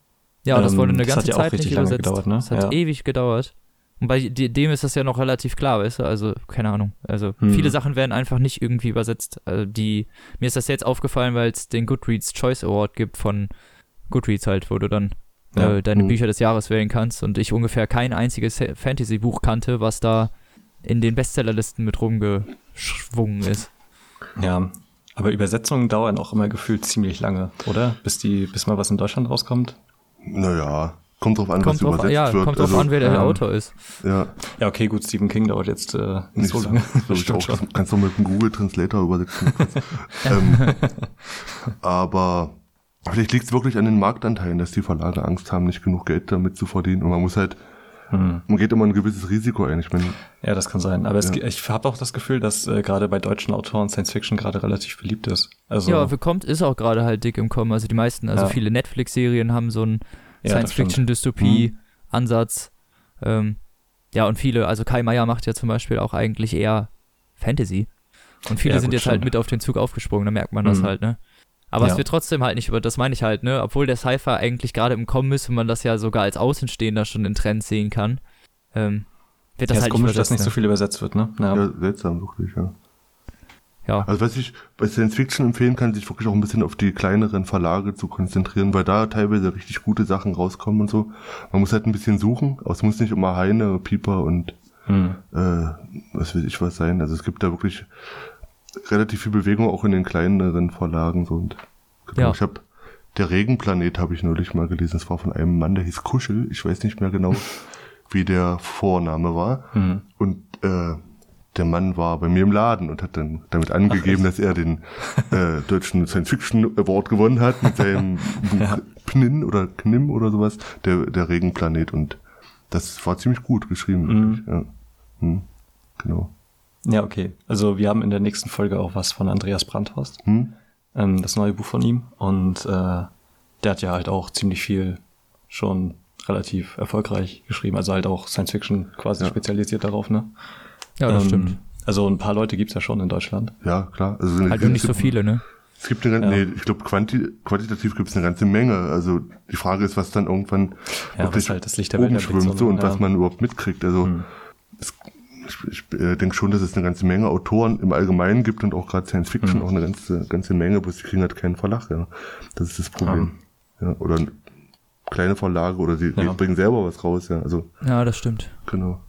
Ja, und das wurde eine ganze Zeit nicht übersetzt. Das hat ja auch richtig lange gedauert, ne? Das hat ewig gedauert. Und bei dem ist das ja noch relativ klar, weißt du? Also, keine Ahnung. Also, viele Sachen werden einfach nicht irgendwie übersetzt. Also, mir ist das jetzt aufgefallen, weil es den Goodreads Choice Award gibt von Goodreads halt, wo du dann deine Bücher des Jahres wählen kannst. Und ich ungefähr kein einziges Fantasy-Buch kannte, was da in den Bestsellerlisten mit rumgeschwungen ist. Ja, aber Übersetzungen dauern auch immer gefühlt ziemlich lange, oder? Bis mal was in Deutschland rauskommt? Naja, kommt drauf an, was übersetzt wird. Kommt drauf an, wer der Autor ist. Ja, okay, gut, Stephen King dauert jetzt nicht so lange. Kannst du mit dem Google Translator übersetzen. Aber vielleicht liegt es wirklich an den Marktanteilen, dass die Verlage Angst haben, nicht genug Geld damit zu verdienen. Und man muss halt, man geht immer ein gewisses Risiko ein. Ja, das kann sein. Aber ich habe auch das Gefühl, dass gerade bei deutschen Autoren Science Fiction gerade relativ beliebt ist. Also, ja, ist auch gerade halt dick im Kommen. Also die meisten, viele Netflix-Serien haben so einen Science-Fiction-Dystopie-Ansatz. Ja, und viele, also Kai Meier macht ja zum Beispiel auch eigentlich eher Fantasy. Und viele sind jetzt halt mit auf den Zug aufgesprungen, da merkt man das halt, ne? Aber es wird trotzdem halt nicht über, das meine ich halt, ne? Obwohl der Sci-Fi eigentlich gerade im Kommen ist und man das ja sogar als Außenstehender schon in Trends sehen kann, wird das halt nicht übersetzt. Komisch, dass nicht so viel übersetzt wird, ne? Ja, seltsam, wirklich, ja. Also was ich bei Science Fiction empfehlen kann, sich wirklich auch ein bisschen auf die kleineren Verlage zu konzentrieren, weil da teilweise richtig gute Sachen rauskommen und so. Man muss halt ein bisschen suchen, aber es muss nicht immer Heyne, Pieper und was weiß ich was sein. Also es gibt da wirklich relativ viel Bewegung auch in den kleineren Verlagen. So. Und ich habe Der Regenplanet habe ich neulich mal gelesen. Das war von einem Mann, der hieß Kuschel. Ich weiß nicht mehr genau, wie der Vorname war. Und der Mann war bei mir im Laden und hat dann damit angegeben, dass er den deutschen Science-Fiction Award gewonnen hat mit seinem Buch Pnin oder Knim oder sowas. Der Regenplanet. Und das war ziemlich gut geschrieben. Wirklich. Ja. Genau. Ja, okay. Also wir haben in der nächsten Folge auch was von Andreas Brandhorst, das neue Buch von ihm. Und der hat ja halt auch ziemlich viel schon relativ erfolgreich geschrieben. Also halt auch Science Fiction quasi spezialisiert darauf, ne? Ja, das stimmt. Also ein paar Leute gibt's ja schon in Deutschland. Ja, klar. Also halt nur nicht so viele, ne? Es gibt eine ganze, nee, ich glaube quantitativ gibt es eine ganze Menge. Also die Frage ist, was dann irgendwann wirklich halt das Licht der Welt schwimmt so, und was man überhaupt mitkriegt. Also Ich denke schon, dass es eine ganze Menge Autoren im Allgemeinen gibt und auch gerade Science Fiction auch eine ganze Menge, bloß die kriegen halt keinen Verlag. Ja. Das ist das Problem. Ja, oder kleine Verlage oder die bringen selber was raus. Ja, also, ja, das stimmt. Genau.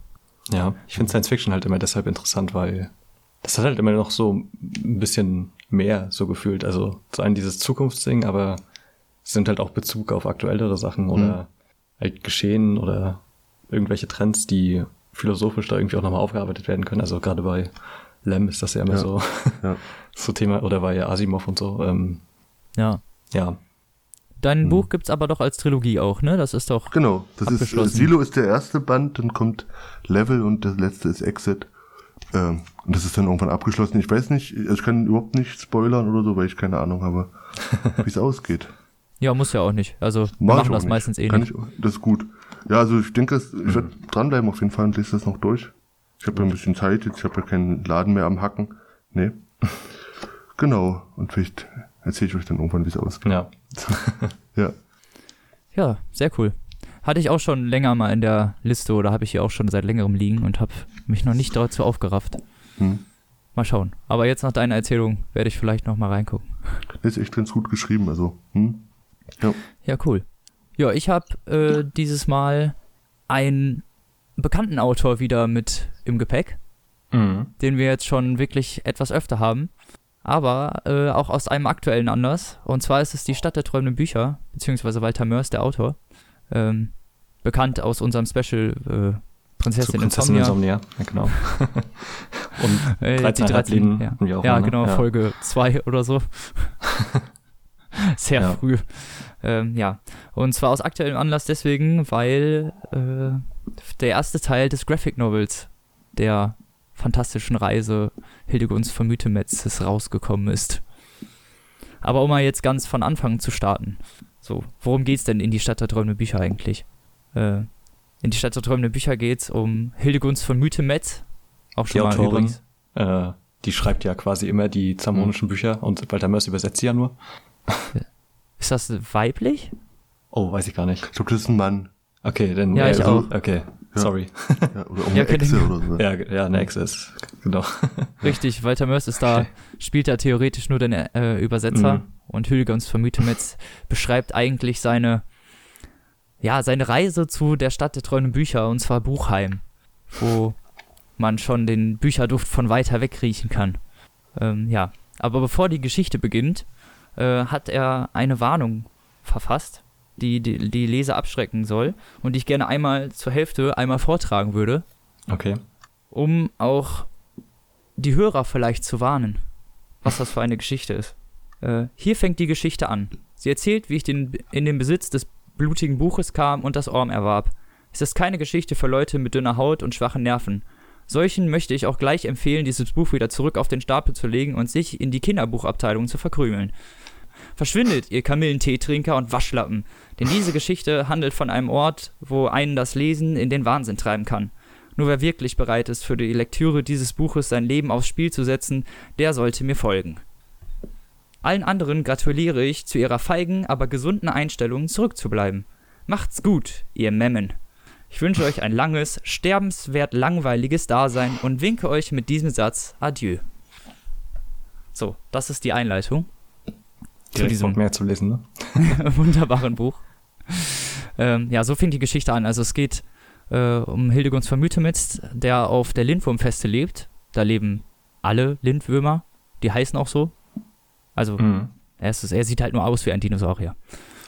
Ja, ich finde Science Fiction halt immer deshalb interessant, weil das hat halt immer noch so ein bisschen mehr so gefühlt. Also zu einem dieses Zukunftsding, aber es nimmt halt auch Bezug auf aktuellere Sachen oder halt Geschehen oder irgendwelche Trends, die philosophisch da irgendwie auch nochmal aufgearbeitet werden können. Also gerade bei Lem ist das ja immer so Thema, oder bei Asimov und so. Dein Buch gibt's aber doch als Trilogie auch, ne? Das ist doch genau, das abgeschlossen. Ist Silo ist der erste Band, dann kommt Level und das letzte ist Exit. Und das ist dann irgendwann abgeschlossen. Ich weiß nicht, ich kann überhaupt nicht spoilern oder so, weil ich keine Ahnung habe, wie es ausgeht. Ja, muss ja auch nicht. Also machen das meistens eh nicht. Das ist gut. Ja, also ich denke, ich werde dranbleiben auf jeden Fall und lese das noch durch. Ich habe ja ein bisschen Zeit jetzt, ich habe ja keinen Laden mehr am Hacken. Nee. Genau. Und vielleicht erzähle ich euch dann irgendwann, wie es ausgeht. Ja. Ja, sehr cool. Hatte ich auch schon länger mal in der Liste oder habe ich hier auch schon seit längerem liegen und habe mich noch nicht dazu aufgerafft. Mal schauen. Aber jetzt nach deiner Erzählung werde ich vielleicht noch mal reingucken. Das ist echt ganz gut geschrieben, also. Ja, cool. Ja, ich habe dieses Mal einen bekannten Autor wieder mit im Gepäck, den wir jetzt schon wirklich etwas öfter haben, aber auch aus einem aktuellen Anlass. Und zwar ist es die Stadt der träumenden Bücher, beziehungsweise Walter Mörs, der Autor, bekannt aus unserem Special Prinzessin Insomnia. Ja, genau. Und 13 Leben. Ja, genau, ja. Folge 2 oder so. Sehr früh. Und zwar aus aktuellem Anlass deswegen, weil der erste Teil des Graphic Novels der fantastischen Reise Hildegunds von Mythemetzes rausgekommen ist. Aber um mal jetzt ganz von Anfang zu starten. So, worum geht's denn in die Stadt der träumenden Bücher eigentlich? In die Stadt der träumenden Bücher geht's um Hildegunds von Mythemetz. Auch schon die mal Autorin, übrigens. Die schreibt ja quasi immer die zamonischen Bücher und Walter Mörs übersetzt sie ja nur. Ist das weiblich? Oh, weiß ich gar nicht. Ich glaube, das ist ein Mann. Okay, dann. Ja, ich auch. Okay, ja. Sorry. Ja, oder um eine Echse oder so. Ja, eine Echse ist, genau. Richtig, Walter Mörs ist da, spielt da theoretisch nur den Übersetzer und Hülgens von Mythometz beschreibt eigentlich seine Reise zu der Stadt der träumenden Bücher, und zwar Buchheim, wo man schon den Bücherduft von weiter weg riechen kann. Aber bevor die Geschichte beginnt, hat er eine Warnung verfasst, die Leser abschrecken soll und die ich gerne zur Hälfte vortragen würde. Okay. Um auch die Hörer vielleicht zu warnen, was das für eine Geschichte ist. Hier fängt die Geschichte an. Sie erzählt, wie ich in den Besitz des blutigen Buches kam und das Orm erwarb. Es ist keine Geschichte für Leute mit dünner Haut und schwachen Nerven. Solchen möchte ich auch gleich empfehlen, dieses Buch wieder zurück auf den Stapel zu legen und sich in die Kinderbuchabteilung zu verkrümeln. Verschwindet, ihr Kamillenteetrinker und Waschlappen, denn diese Geschichte handelt von einem Ort, wo einen das Lesen in den Wahnsinn treiben kann. Nur wer wirklich bereit ist, für die Lektüre dieses Buches sein Leben aufs Spiel zu setzen, der sollte mir folgen. Allen anderen gratuliere ich zu ihrer feigen, aber gesunden Einstellung, zurückzubleiben. Macht's gut, ihr Memmen. Ich wünsche euch ein langes, sterbenswert langweiliges Dasein und winke euch mit diesem Satz Adieu. So, das ist die Einleitung. Zu diesem mehr zu lesen, ne? Wunderbaren Buch. So fing die Geschichte an. Also es geht um Hildegunst von Mythometz, der auf der Lindwurmfeste lebt. Da leben alle Lindwürmer, die heißen auch so. Also er sieht halt nur aus wie ein Dinosaurier.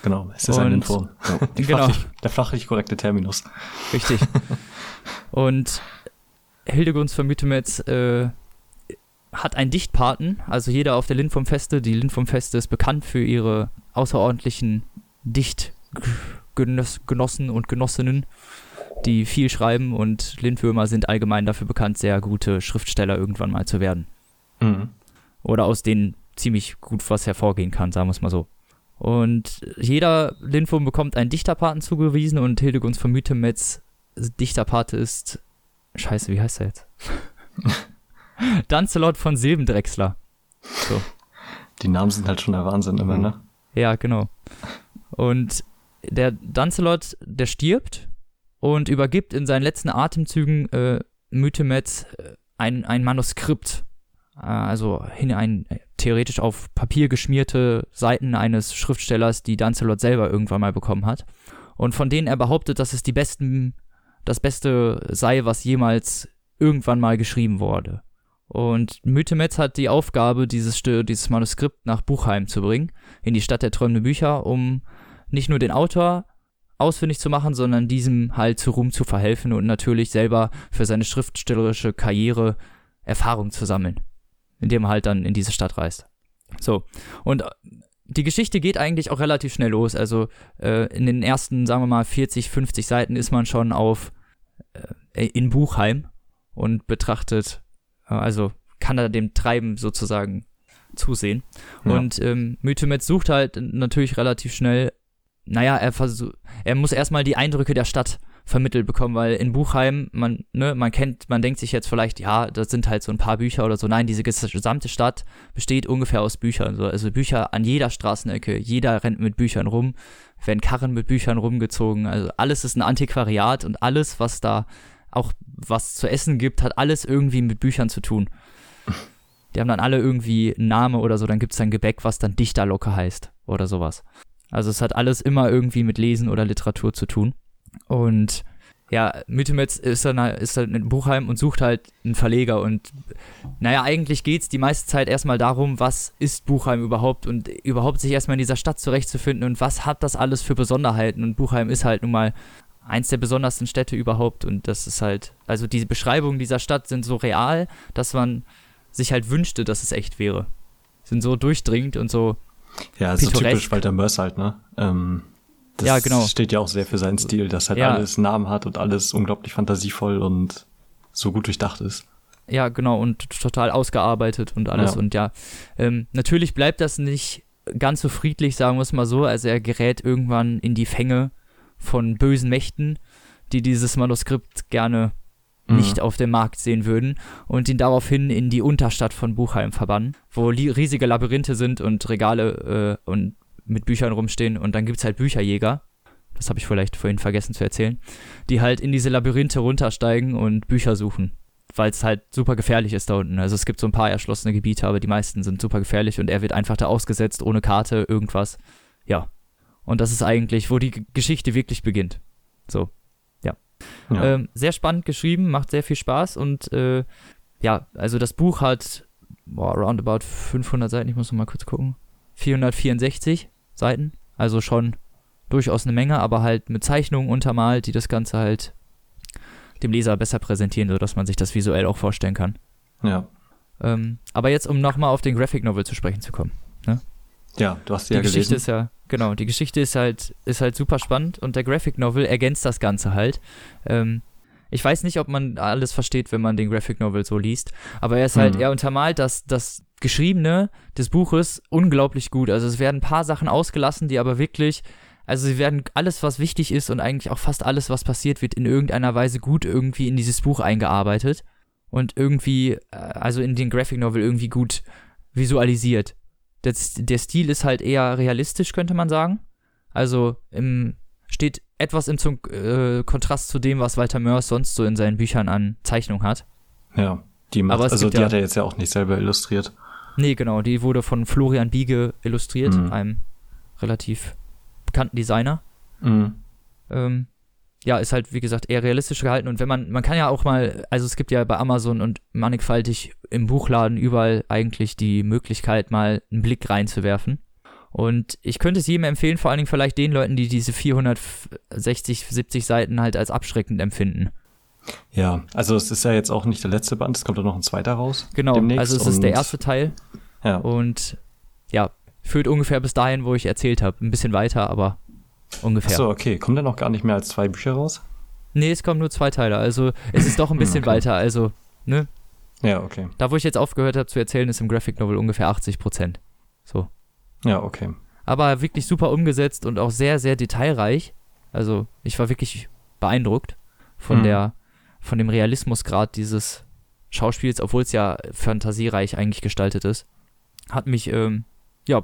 Genau, es ist ein Lindwurm. Genau. Der fachlich korrekte Terminus. Richtig. Und Hildegunst von Mythometz hat einen Dichtpaten, also jeder auf der Lindwurmfeste. Die Lindwurmfeste ist bekannt für ihre außerordentlichen Dichtgenossen und Genossinnen, die viel schreiben, und Lindwürmer sind allgemein dafür bekannt, sehr gute Schriftsteller irgendwann mal zu werden. Mhm. Oder aus denen ziemlich gut was hervorgehen kann, sagen wir es mal so. Und jeder Lindwurm bekommt einen Dichterpaten zugewiesen, und Hildegunst von Mythometz Dichterpate ist... Scheiße, wie heißt er jetzt? Dancelot von Silbendrechsler. So. Die Namen sind halt schon der Wahnsinn immer, ne? Ja, genau. Und der Dancelot, der stirbt und übergibt in seinen letzten Atemzügen Mythometz ein Manuskript. Also theoretisch auf Papier geschmierte Seiten eines Schriftstellers, die Dancelot selber irgendwann mal bekommen hat. Und von denen er behauptet, dass es das Beste sei, was jemals irgendwann mal geschrieben wurde. Und Mythometz hat die Aufgabe, dieses Manuskript nach Buchheim zu bringen, in die Stadt der träumenden Bücher, um nicht nur den Autor ausfindig zu machen, sondern diesem halt zu Ruhm zu verhelfen und natürlich selber für seine schriftstellerische Karriere Erfahrung zu sammeln, indem er halt dann in diese Stadt reist. So, und die Geschichte geht eigentlich auch relativ schnell los. Also in den ersten, sagen wir mal, 40, 50 Seiten ist man schon in Buchheim und betrachtet, also kann er dem Treiben sozusagen zusehen. Ja. Und Mythometz sucht halt natürlich relativ schnell, er muss erstmal die Eindrücke der Stadt vermittelt bekommen, weil in Buchheim, man denkt sich jetzt vielleicht, ja, das sind halt so ein paar Bücher oder so. Nein, diese gesamte Stadt besteht ungefähr aus Büchern. Also Bücher an jeder Straßenecke, jeder rennt mit Büchern rum, werden Karren mit Büchern rumgezogen. Also alles ist ein Antiquariat, und alles, was da auch was zu essen gibt, hat alles irgendwie mit Büchern zu tun. Die haben dann alle irgendwie einen Namen oder so, dann gibt es dann Gebäck, was dann Dichterlocke heißt oder sowas. Also es hat alles immer irgendwie mit Lesen oder Literatur zu tun. Und ja, Mythometz ist dann in Buchheim und sucht halt einen Verleger, und eigentlich geht's die meiste Zeit erstmal darum, was ist Buchheim überhaupt, und überhaupt sich erstmal in dieser Stadt zurechtzufinden und was hat das alles für Besonderheiten, und Buchheim ist halt nun mal eins der besondersten Städte überhaupt, und das ist halt, also die Beschreibungen dieser Stadt sind so real, dass man sich halt wünschte, dass es echt wäre. Sind so durchdringend und so. Ja, so typisch Walter Mörs halt, ne? Das steht ja auch sehr für seinen Stil, dass halt alles Namen hat und alles unglaublich fantasievoll und so gut durchdacht ist. Ja, genau, und total ausgearbeitet und alles. Ja. Und natürlich bleibt das nicht ganz so friedlich, sagen wir es mal so. Also er gerät irgendwann in die Fänge von bösen Mächten, die dieses Manuskript gerne nicht auf dem Markt sehen würden und ihn daraufhin in die Unterstadt von Buchheim verbannen, wo riesige Labyrinthe sind und Regale und mit Büchern rumstehen, und dann gibt es halt Bücherjäger, das habe ich vielleicht vorhin vergessen zu erzählen, die halt in diese Labyrinthe runtersteigen und Bücher suchen, weil es halt super gefährlich ist da unten. Also es gibt so ein paar erschlossene Gebiete, aber die meisten sind super gefährlich und er wird einfach da ausgesetzt, ohne Karte, irgendwas. Ja, und das ist eigentlich, wo die Geschichte wirklich beginnt. So, ja. Ja. Sehr spannend geschrieben, macht sehr viel Spaß und ja, also das Buch hat roundabout 500 Seiten, ich muss noch mal kurz gucken, 464 Seiten, also schon durchaus eine Menge, aber halt mit Zeichnungen untermalt, die das Ganze halt dem Leser besser präsentieren, sodass man sich das visuell auch vorstellen kann. Ja. Aber jetzt, um nochmal auf den Graphic Novel zu sprechen zu kommen. Ne? Ja, du hast die ja gelesen. Geschichte ist ja, genau, die Geschichte ist halt super spannend und der Graphic Novel ergänzt das Ganze halt. Ich weiß nicht, ob man alles versteht, wenn man den Graphic Novel so liest, aber er ist halt, er untermalt das Geschriebene des Buches unglaublich gut. Also es werden ein paar Sachen ausgelassen, die aber wirklich, also sie werden alles, was wichtig ist und eigentlich auch fast alles, was passiert, wird in irgendeiner Weise gut irgendwie in dieses Buch eingearbeitet und irgendwie, also in den Graphic Novel irgendwie gut visualisiert. Der Stil ist halt eher realistisch, könnte man sagen. Also steht etwas im Kontrast zu dem, was Walter Mörs sonst so in seinen Büchern an Zeichnung hat. Ja, die hat er jetzt ja auch nicht selber illustriert. Nee, genau, die wurde von Florian Biege illustriert, einem relativ bekannten Designer. Mhm. Ja, ist halt, wie gesagt, eher realistisch gehalten und wenn man kann ja auch mal, also es gibt ja bei Amazon und mannigfaltig im Buchladen überall eigentlich die Möglichkeit, mal einen Blick reinzuwerfen. Und ich könnte es jedem empfehlen, vor allen Dingen vielleicht den Leuten, die diese 460, 70 Seiten halt als abschreckend empfinden. Ja, also es ist ja jetzt auch nicht der letzte Band, es kommt ja noch ein zweiter raus. Genau, also es ist der erste Teil. Ja. Und ja, führt ungefähr bis dahin, wo ich erzählt habe. Ein bisschen weiter, aber ungefähr. Achso, okay. Kommen da noch gar nicht mehr als 2 Bücher raus? Nee, es kommen nur 2 Teile. Also es ist doch ein bisschen weiter, also, ne? Ja, okay. Da, wo ich jetzt aufgehört habe zu erzählen, ist im Graphic Novel ungefähr 80%. So. Ja, okay. Aber wirklich super umgesetzt und auch sehr, sehr detailreich. Also ich war wirklich beeindruckt von dem Realismusgrad dieses Schauspiels, obwohl es ja fantasiereich eigentlich gestaltet ist. Hat mich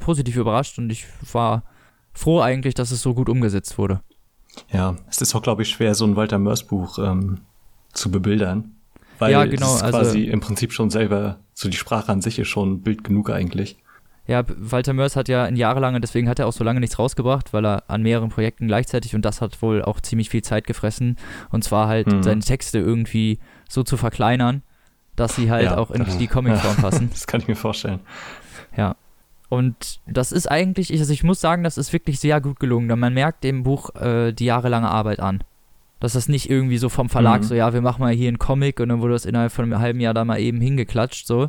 positiv überrascht und ich war froh eigentlich, dass es so gut umgesetzt wurde. Ja, es ist auch, glaube ich, schwer, so ein Walter Mörs Buch zu bebildern. Weil ja, genau, es ist quasi im Prinzip schon selber, so die Sprache an sich ist schon Bild genug eigentlich. Ja, Walter Mörs hat ja jahrelang, deswegen hat er auch so lange nichts rausgebracht, weil er an mehreren Projekten gleichzeitig, und das hat wohl auch ziemlich viel Zeit gefressen, und zwar halt seine Texte irgendwie so zu verkleinern, dass sie halt auch in die Comicform passen. Das kann ich mir vorstellen. Ja, und das ist eigentlich, ich muss sagen, das ist wirklich sehr gut gelungen, denn man merkt dem Buch die jahrelange Arbeit an. Dass das nicht irgendwie so vom Verlag wir machen mal hier einen Comic und dann wurde das innerhalb von einem halben Jahr da mal eben hingeklatscht, so.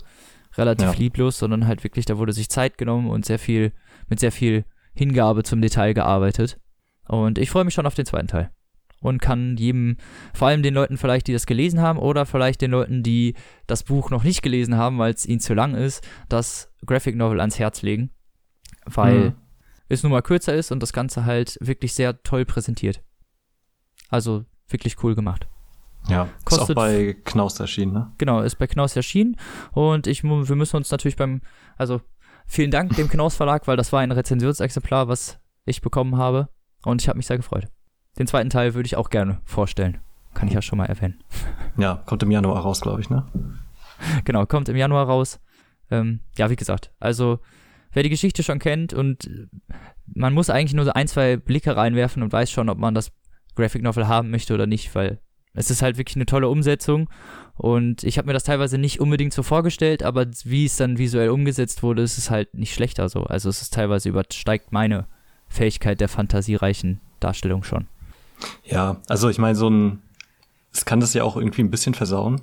Relativ lieblos, sondern halt wirklich, da wurde sich Zeit genommen und mit sehr viel Hingabe zum Detail gearbeitet. Und ich freue mich schon auf den zweiten Teil. Und kann jedem, vor allem den Leuten vielleicht, die das gelesen haben, oder vielleicht den Leuten, die das Buch noch nicht gelesen haben, weil es ihnen zu lang ist, das Graphic Novel ans Herz legen. Weil es nun mal kürzer ist und das Ganze halt wirklich sehr toll präsentiert. Also wirklich cool gemacht. Ja, ist auch bei Knaus erschienen, ne? Genau, ist bei Knaus erschienen und wir müssen uns natürlich vielen Dank dem Knaus Verlag, weil das war ein Rezensionsexemplar, was ich bekommen habe und ich habe mich sehr gefreut. Den zweiten Teil würde ich auch gerne vorstellen, kann ich ja schon mal erwähnen. Ja, kommt im Januar raus, glaube ich, ne? Genau, kommt im Januar raus. Wie gesagt, also wer die Geschichte schon kennt und man muss eigentlich nur so 1, 2 Blicke reinwerfen und weiß schon, ob man das Graphic Novel haben möchte oder nicht, weil es ist halt wirklich eine tolle Umsetzung und ich habe mir das teilweise nicht unbedingt so vorgestellt, aber wie es dann visuell umgesetzt wurde, ist es halt nicht schlechter so. Also es ist teilweise übersteigt meine Fähigkeit der fantasiereichen Darstellung schon. Ja, also ich meine, es kann das ja auch irgendwie ein bisschen versauen,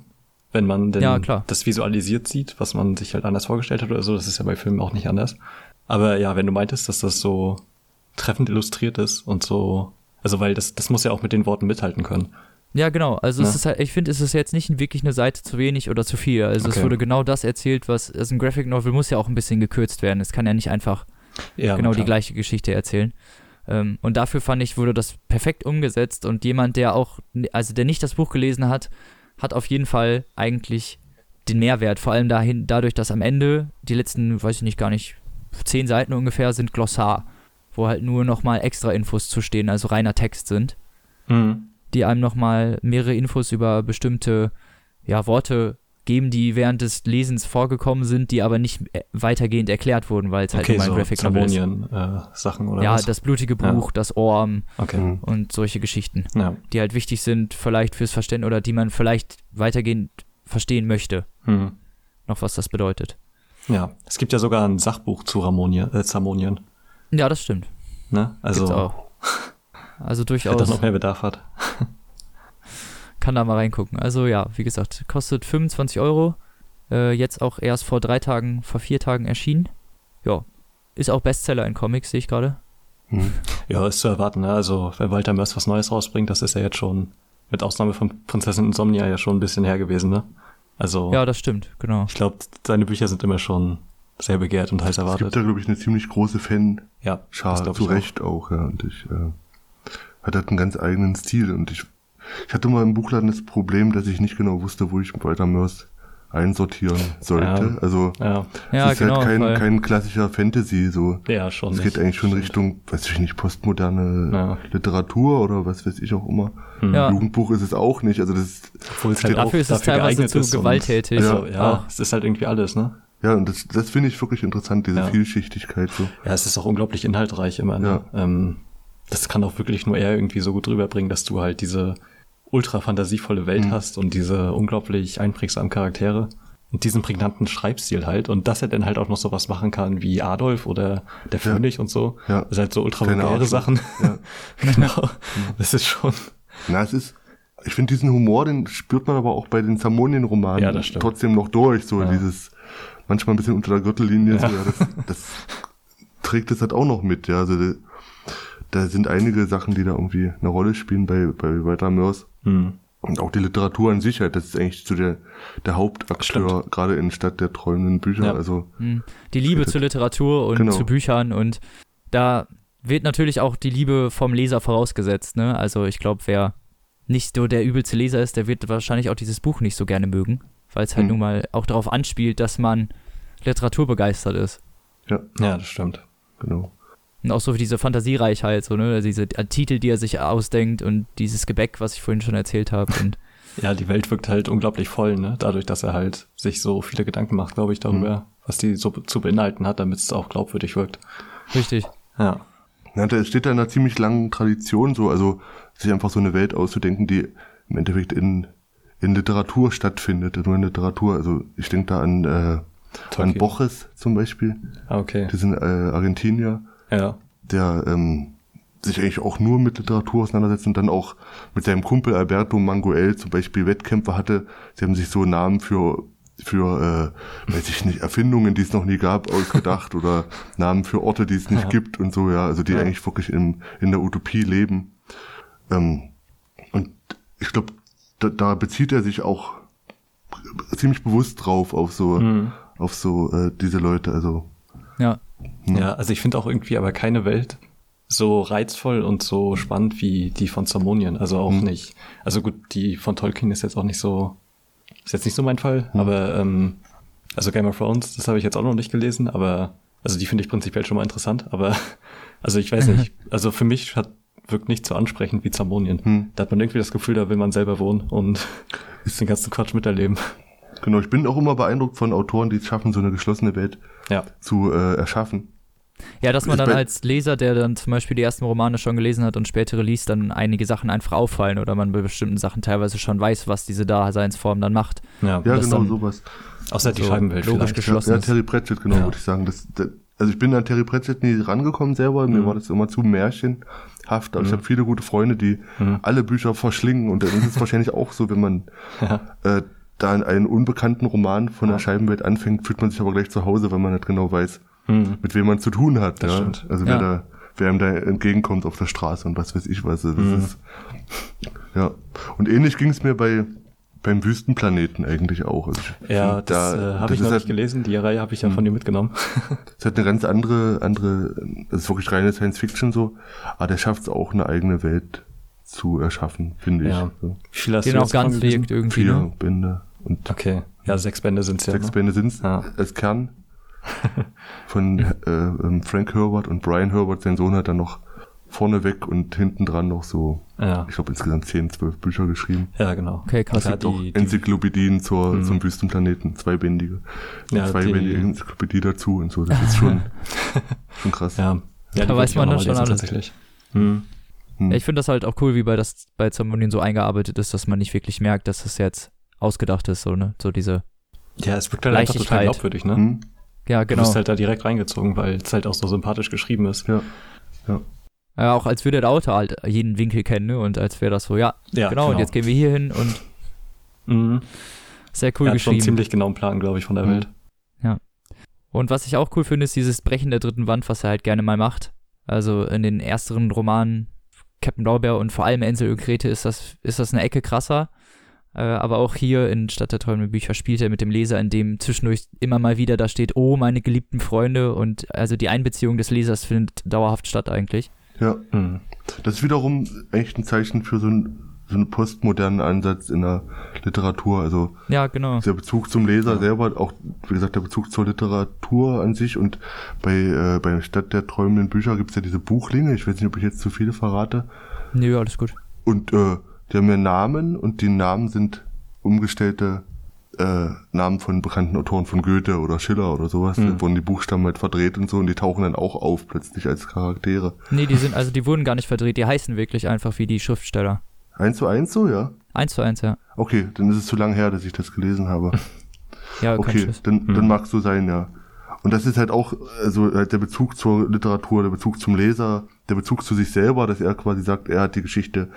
wenn man denn das visualisiert sieht, was man sich halt anders vorgestellt hat oder so. Das ist ja bei Filmen auch nicht anders. Aber ja, wenn du meintest, dass das so treffend illustriert ist und so, also weil das muss ja auch mit den Worten mithalten können. Ja, genau. Also es ist halt, ich finde, es ist jetzt nicht wirklich eine Seite zu wenig oder zu viel. Also es wurde genau das erzählt, was ein Graphic Novel muss ja auch ein bisschen gekürzt werden. Es kann ja nicht einfach die gleiche Geschichte erzählen. Und dafür fand ich, wurde das perfekt umgesetzt und jemand, der nicht das Buch gelesen hat, hat auf jeden Fall eigentlich den Mehrwert. Vor allem dadurch, dass am Ende die letzten, 10 Seiten ungefähr sind Glossar, wo halt nur nochmal extra Infos zu stehen, also reiner Text sind, die einem nochmal mehrere Infos über bestimmte Worte geben, die während des Lesens vorgekommen sind, die aber nicht weitergehend erklärt wurden, weil es halt nur so ein Graphic Novel ist. Sachen oder was? Das blutige Buch, das Ohr und solche Geschichten, die halt wichtig sind vielleicht fürs Verständnis oder die man vielleicht weitergehend verstehen möchte, noch was das bedeutet. Ja, es gibt ja sogar ein Sachbuch zu Zamonien. Ja, das stimmt. Ne? Also gibt's auch. Also durchaus. Wer da noch mehr Bedarf hat. Kann da mal reingucken. Also ja, wie gesagt, kostet 25€. Jetzt auch erst vor 4 Tagen erschienen. Ja, ist auch Bestseller in Comics, sehe ich gerade. Ja, ist zu erwarten. Ne? Also wenn Walter Mörs was Neues rausbringt, das ist ja jetzt schon, mit Ausnahme von Prinzessin Insomnia, ja schon ein bisschen her gewesen. Ne? Also, ja, das stimmt, genau. Ich glaube, seine Bücher sind immer schon sehr begehrt und heiß erwartet. Es gibt da, glaube ich, eine ziemlich große Fanschar, zu Recht auch. Ja. Und ich hat halt einen ganz eigenen Stil und ich hatte mal im Buchladen das Problem, dass ich nicht genau wusste, wo ich Walter Mörs einsortieren sollte. Ja. Also es ist halt kein klassischer Fantasy. So. Ja, schon. Es geht eigentlich schon Richtung, weiß ich nicht, postmoderne Literatur oder was weiß ich auch immer. Jugendbuch ist es auch nicht. Also das dafür ist es teilweise zu gewalttätig. Also, es ist halt irgendwie alles, ne? Ja, und das finde ich wirklich interessant, diese Vielschichtigkeit. So. Ja, es ist auch unglaublich inhaltreich immer. Ne? Ja. Das kann auch wirklich nur er irgendwie so gut rüberbringen, dass du halt diese ultra fantasievolle Welt hast und diese unglaublich einprägsamen Charaktere und diesen prägnanten Schreibstil halt. Und dass er dann halt auch noch sowas machen kann wie Adolf oder der König und so. Ja. Das sind halt so ultra vulgäre Sachen. Ja. Genau. Das ist schon... Na, es ist... Ich finde, diesen Humor, den spürt man aber auch bei den Zamonien-Romanen trotzdem noch durch. So dieses... Manchmal ein bisschen unter der Gürtellinie. Ja. So, das trägt es halt auch noch mit. Ja, also da sind einige Sachen, die da irgendwie eine Rolle spielen bei Walter Mörs. Und auch die Literatur an sich halt, das ist eigentlich so der Hauptakteur, gerade in Stadt der träumenden Bücher. Ja. Also, die Liebe zur Literatur und zu Büchern, und da wird natürlich auch die Liebe vom Leser vorausgesetzt. Ne? Also ich glaube, wer nicht so der übelste Leser ist, der wird wahrscheinlich auch dieses Buch nicht so gerne mögen, weil es halt nun mal auch darauf anspielt, dass man literaturbegeistert ist. Ja, das stimmt. Genau. Und auch so für diese Fantasiereichheit, so, ne? Diese Titel, die er sich ausdenkt, und dieses Gebäck, was ich vorhin schon erzählt habe. Ja, die Welt wirkt halt unglaublich voll, ne? Dadurch, dass er halt sich so viele Gedanken macht, glaube ich, darüber, was die so zu beinhalten hat, damit es auch glaubwürdig wirkt. Richtig. Ja. Es steht da in einer ziemlich langen Tradition, so, also sich einfach so eine Welt auszudenken, die im Endeffekt in Literatur stattfindet, nur in Literatur. Also ich denke da an Borges zum Beispiel. Ah, okay. Das sind Argentinier. Ja. Der sich eigentlich auch nur mit Literatur auseinandersetzt und dann auch mit seinem Kumpel Alberto Manguel zum Beispiel Wettkämpfe hatte. Sie haben sich so Namen für weiß ich nicht, Erfindungen, die es noch nie gab, ausgedacht oder Namen für Orte, die es nicht gibt und so, also die eigentlich wirklich in der Utopie leben. Und ich glaube, da bezieht er sich auch ziemlich bewusst drauf auf diese Leute, also. Ja. Ja, also ich finde auch irgendwie aber keine Welt so reizvoll und so spannend wie die von Zamonien, also auch nicht. Also gut, die von Tolkien ist jetzt auch nicht so, ist jetzt nicht so mein Fall, aber also Game of Thrones, das habe ich jetzt auch noch nicht gelesen, aber also die finde ich prinzipiell schon mal interessant, aber also ich weiß nicht, also für mich wirkt nicht so ansprechend wie Zamonien. Da hat man irgendwie das Gefühl, da will man selber wohnen und den ganzen Quatsch miterleben. Genau, ich bin auch immer beeindruckt von Autoren, die es schaffen, so eine geschlossene Welt zu erschaffen. Ja, dass man dann als Leser, der dann zum Beispiel die ersten Romane schon gelesen hat und spätere liest, dann einige Sachen einfach auffallen oder man bei bestimmten Sachen teilweise schon weiß, was diese Daseinsform dann macht. Ja genau, sowas. Außer die Scheibenwelt logisch geschlossen ist. Ja, Terry Pratchett, genau, würde ich sagen. Also ich bin an Terry Pratchett nie rangekommen selber, mir war das immer zu märchenhaft, aber ich habe viele gute Freunde, die alle Bücher verschlingen, und dann ist es wahrscheinlich auch so, wenn man da in einen unbekannten Roman von der Scheibenwelt anfängt, fühlt man sich aber gleich zu Hause, weil man nicht genau weiß, mit wem man zu tun hat. Das stimmt. Also wer einem da entgegenkommt auf der Straße und was weiß ich was. Also das ist, und ähnlich ging es mir beim Wüstenplaneten eigentlich auch. Also das habe ich noch nicht gelesen. Die Reihe habe ich ja von dir mitgenommen. Das hat eine ganz andere, das ist wirklich reine Science-Fiction so, aber der schafft es auch, eine eigene Welt zu erschaffen, finde ich. So. Viel hast den auch ganz wirkt irgendwie. 4 Bände. Und 6 Bände sind es. Als Kern. von Frank Herbert und Brian Herbert. Sein Sohn hat dann noch vorneweg und hinten dran noch so, ja, ich glaube insgesamt 10-12 Bücher geschrieben. Ja, genau. Okay, krass. Es gibt auch Enzyklopädien zum Wüstenplaneten, zweibändige. Ja, zweibändige Enzyklopädie dazu und so. Das ist schon krass. Ja, ja, da weiß man dann schon alles. Tatsächlich. Ja, ich finde das halt auch cool, wie bei Zamonien so eingearbeitet ist, dass man nicht wirklich merkt, dass das jetzt ausgedacht ist, so, ne? So diese. Ja, es wirkt halt einfach total glaubwürdig, ne? Mhm. Ja, genau. Du bist halt da direkt reingezogen, weil es halt auch so sympathisch geschrieben ist. Ja, ja. Ja, auch als würde der Autor halt jeden Winkel kennen, ne? Und als wäre das so, ja genau, und jetzt gehen wir hier hin und sehr cool geschrieben. Schon ziemlich genauen Plan, glaube ich, von der Welt. Ja. Und was ich auch cool finde, ist dieses Brechen der dritten Wand, was er halt gerne mal macht. Also in den ersteren Romanen Captain Lorbeer und vor allem Ensel und Grete ist das eine Ecke krasser. Aber auch hier in Stadt der träumenden Bücher spielt er mit dem Leser, in dem zwischendurch immer mal wieder da steht, oh, meine geliebten Freunde, und also die Einbeziehung des Lesers findet dauerhaft statt eigentlich. Ja, das ist wiederum echt ein Zeichen für so einen postmodernen Ansatz in der Literatur. Also ja, genau. Der Bezug zum Leser selber, auch wie gesagt der Bezug zur Literatur an sich, und bei Stadt der träumenden Bücher gibt es ja diese Buchlinge, ich weiß nicht, ob ich jetzt zu viele verrate. Nö, alles gut. Und die haben ja Namen, und die Namen sind umgestellte Namen von bekannten Autoren, von Goethe oder Schiller oder sowas. Da wurden die Buchstaben halt verdreht und so, und die tauchen dann auch auf plötzlich als Charaktere. Nee, die wurden gar nicht verdreht, die heißen wirklich einfach wie die Schriftsteller. 1:1 so, ja? 1:1, ja. Okay, dann ist es zu lang her, dass ich das gelesen habe. Ja, okay, dann mag es so sein, ja. Und das ist halt auch, also halt der Bezug zur Literatur, der Bezug zum Leser, der Bezug zu sich selber, dass er quasi sagt, er hat die Geschichte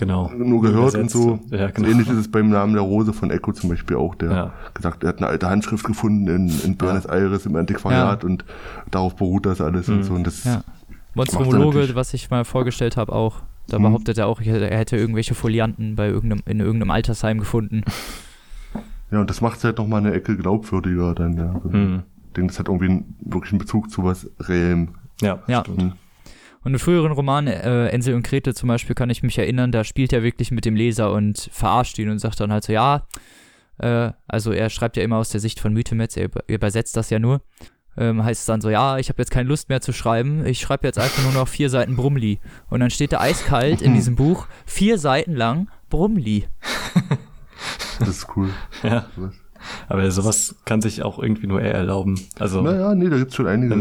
nur gehört und so. Ja, genau. Ähnlich ist es beim Namen der Rose von Eco zum Beispiel auch, der gesagt, er hat eine alte Handschrift gefunden in Buenos Aires im Antiquariat und darauf beruht das alles und so. Und das Monstromologe, was ich mal vorgestellt habe auch, da behauptet er auch, er hätte irgendwelche Folianten in irgendeinem Altersheim gefunden. Ja, und das macht es halt nochmal eine Ecke glaubwürdiger dann, ja. Ich denke, das hat irgendwie wirklich einen Bezug zu was Reellem. Ja. Und in früheren Romanen, Ensel und Grete zum Beispiel, kann ich mich erinnern, da spielt er wirklich mit dem Leser und verarscht ihn und sagt dann halt so, also er schreibt ja immer aus der Sicht von Mythemetz, er übersetzt das ja nur, heißt es dann so, ja, ich habe jetzt keine Lust mehr zu schreiben, ich schreibe jetzt einfach nur noch 4 Seiten Brumli. Und dann steht da eiskalt in diesem Buch 4 Seiten lang Brumli. Das ist cool. Ja. Aber sowas kann sich auch irgendwie nur er erlauben. Also, naja, nee, da gibt's schon einige,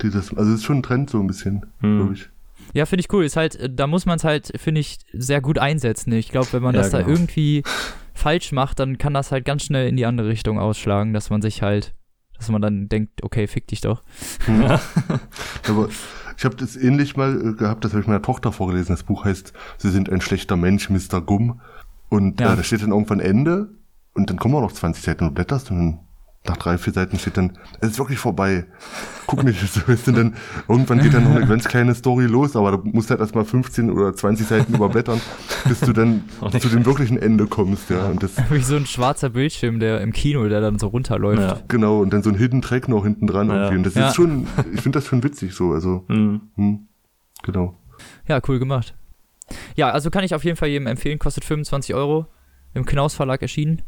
die das, also es ist schon ein Trend so ein bisschen, glaube ich. Ja, finde ich cool. Ist halt, da muss man es halt, finde ich, sehr gut einsetzen. Ich glaube, wenn man das da irgendwie falsch macht, dann kann das halt ganz schnell in die andere Richtung ausschlagen, dass man dann denkt, okay, fick dich doch. Ja. Aber ich habe das ähnlich mal gehabt, das habe ich meiner Tochter vorgelesen. Das Buch heißt, Sie sind ein schlechter Mensch, Mr. Gumm. Und da steht dann irgendwann Ende. Und dann kommen auch noch 20 Seiten und blätterst, und dann nach 3-4 Seiten steht dann, es ist wirklich vorbei. Guck nicht, dann, irgendwann geht dann noch eine ganz kleine Story los, aber du musst halt erstmal 15 oder 20 Seiten überblättern, bis du dann zu dem wirklichen Ende kommst. Ja. Und das, wie so ein schwarzer Bildschirm, der im Kino, der dann so runterläuft. Ja. Genau, und dann so ein Hidden Track noch hinten dran irgendwie. Und das ist schon, ich finde das schon witzig so. Also, genau. Ja, cool gemacht. Ja, also kann ich auf jeden Fall jedem empfehlen, kostet 25€, im Knaus Verlag erschienen.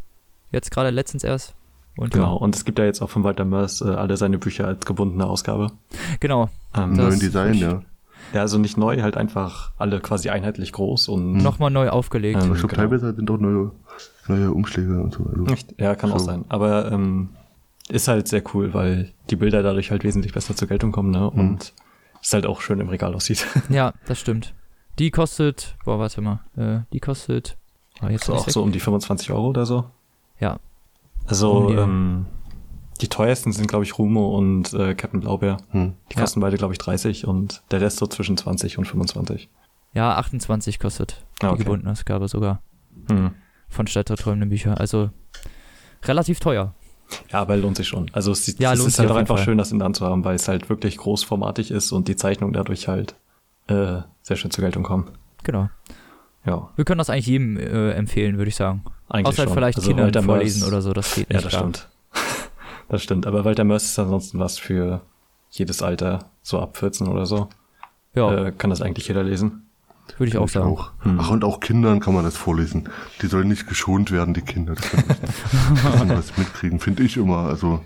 Jetzt gerade letztens erst. Und genau, und es gibt ja jetzt auch von Walter Mörs alle seine Bücher als gebundene Ausgabe. Genau. Neuen Design, ja. Ja, also nicht neu, halt einfach alle quasi einheitlich groß und nochmal neu aufgelegt. Ich glaube, teilweise sind auch neue Umschläge und so. Also ja, kann auch sein. Aber ist halt sehr cool, weil die Bilder dadurch halt wesentlich besser zur Geltung kommen, ne? Und es halt auch schön im Regal aussieht. Ja, das stimmt. Die kostet, jetzt auch so um die 25€ oder so. Ja. Also, die teuersten sind, glaube ich, Rumo und Captain Blaubeer. Die kosten beide, glaube ich, 30, und der Rest so zwischen 20 und 25. Ja, 28 kostet die gebundene Ausgabe sogar. Von Stadt der träumenden Bücher. Also, relativ teuer. Ja, aber lohnt sich schon. Also, es ist halt auch einfach schön, das in der Hand zu haben, weil es halt wirklich großformatig ist und die Zeichnung dadurch halt sehr schön zur Geltung kommt. Genau. Ja. Wir können das eigentlich jedem empfehlen, würde ich sagen. Eigentlich außer schon. Vielleicht also Kinder Walter vorlesen Mörs, oder so, das geht nicht. Ja, das stimmt. Das stimmt, aber Walter Mörs ist ansonsten was für jedes Alter, so ab 14 oder so. Ja. Kann das eigentlich jeder lesen? Würde ich auch sagen. Auch. Ach, und auch Kindern kann man das vorlesen. Die sollen nicht geschont werden, die Kinder. Das kann man das mitkriegen, finde ich immer. Also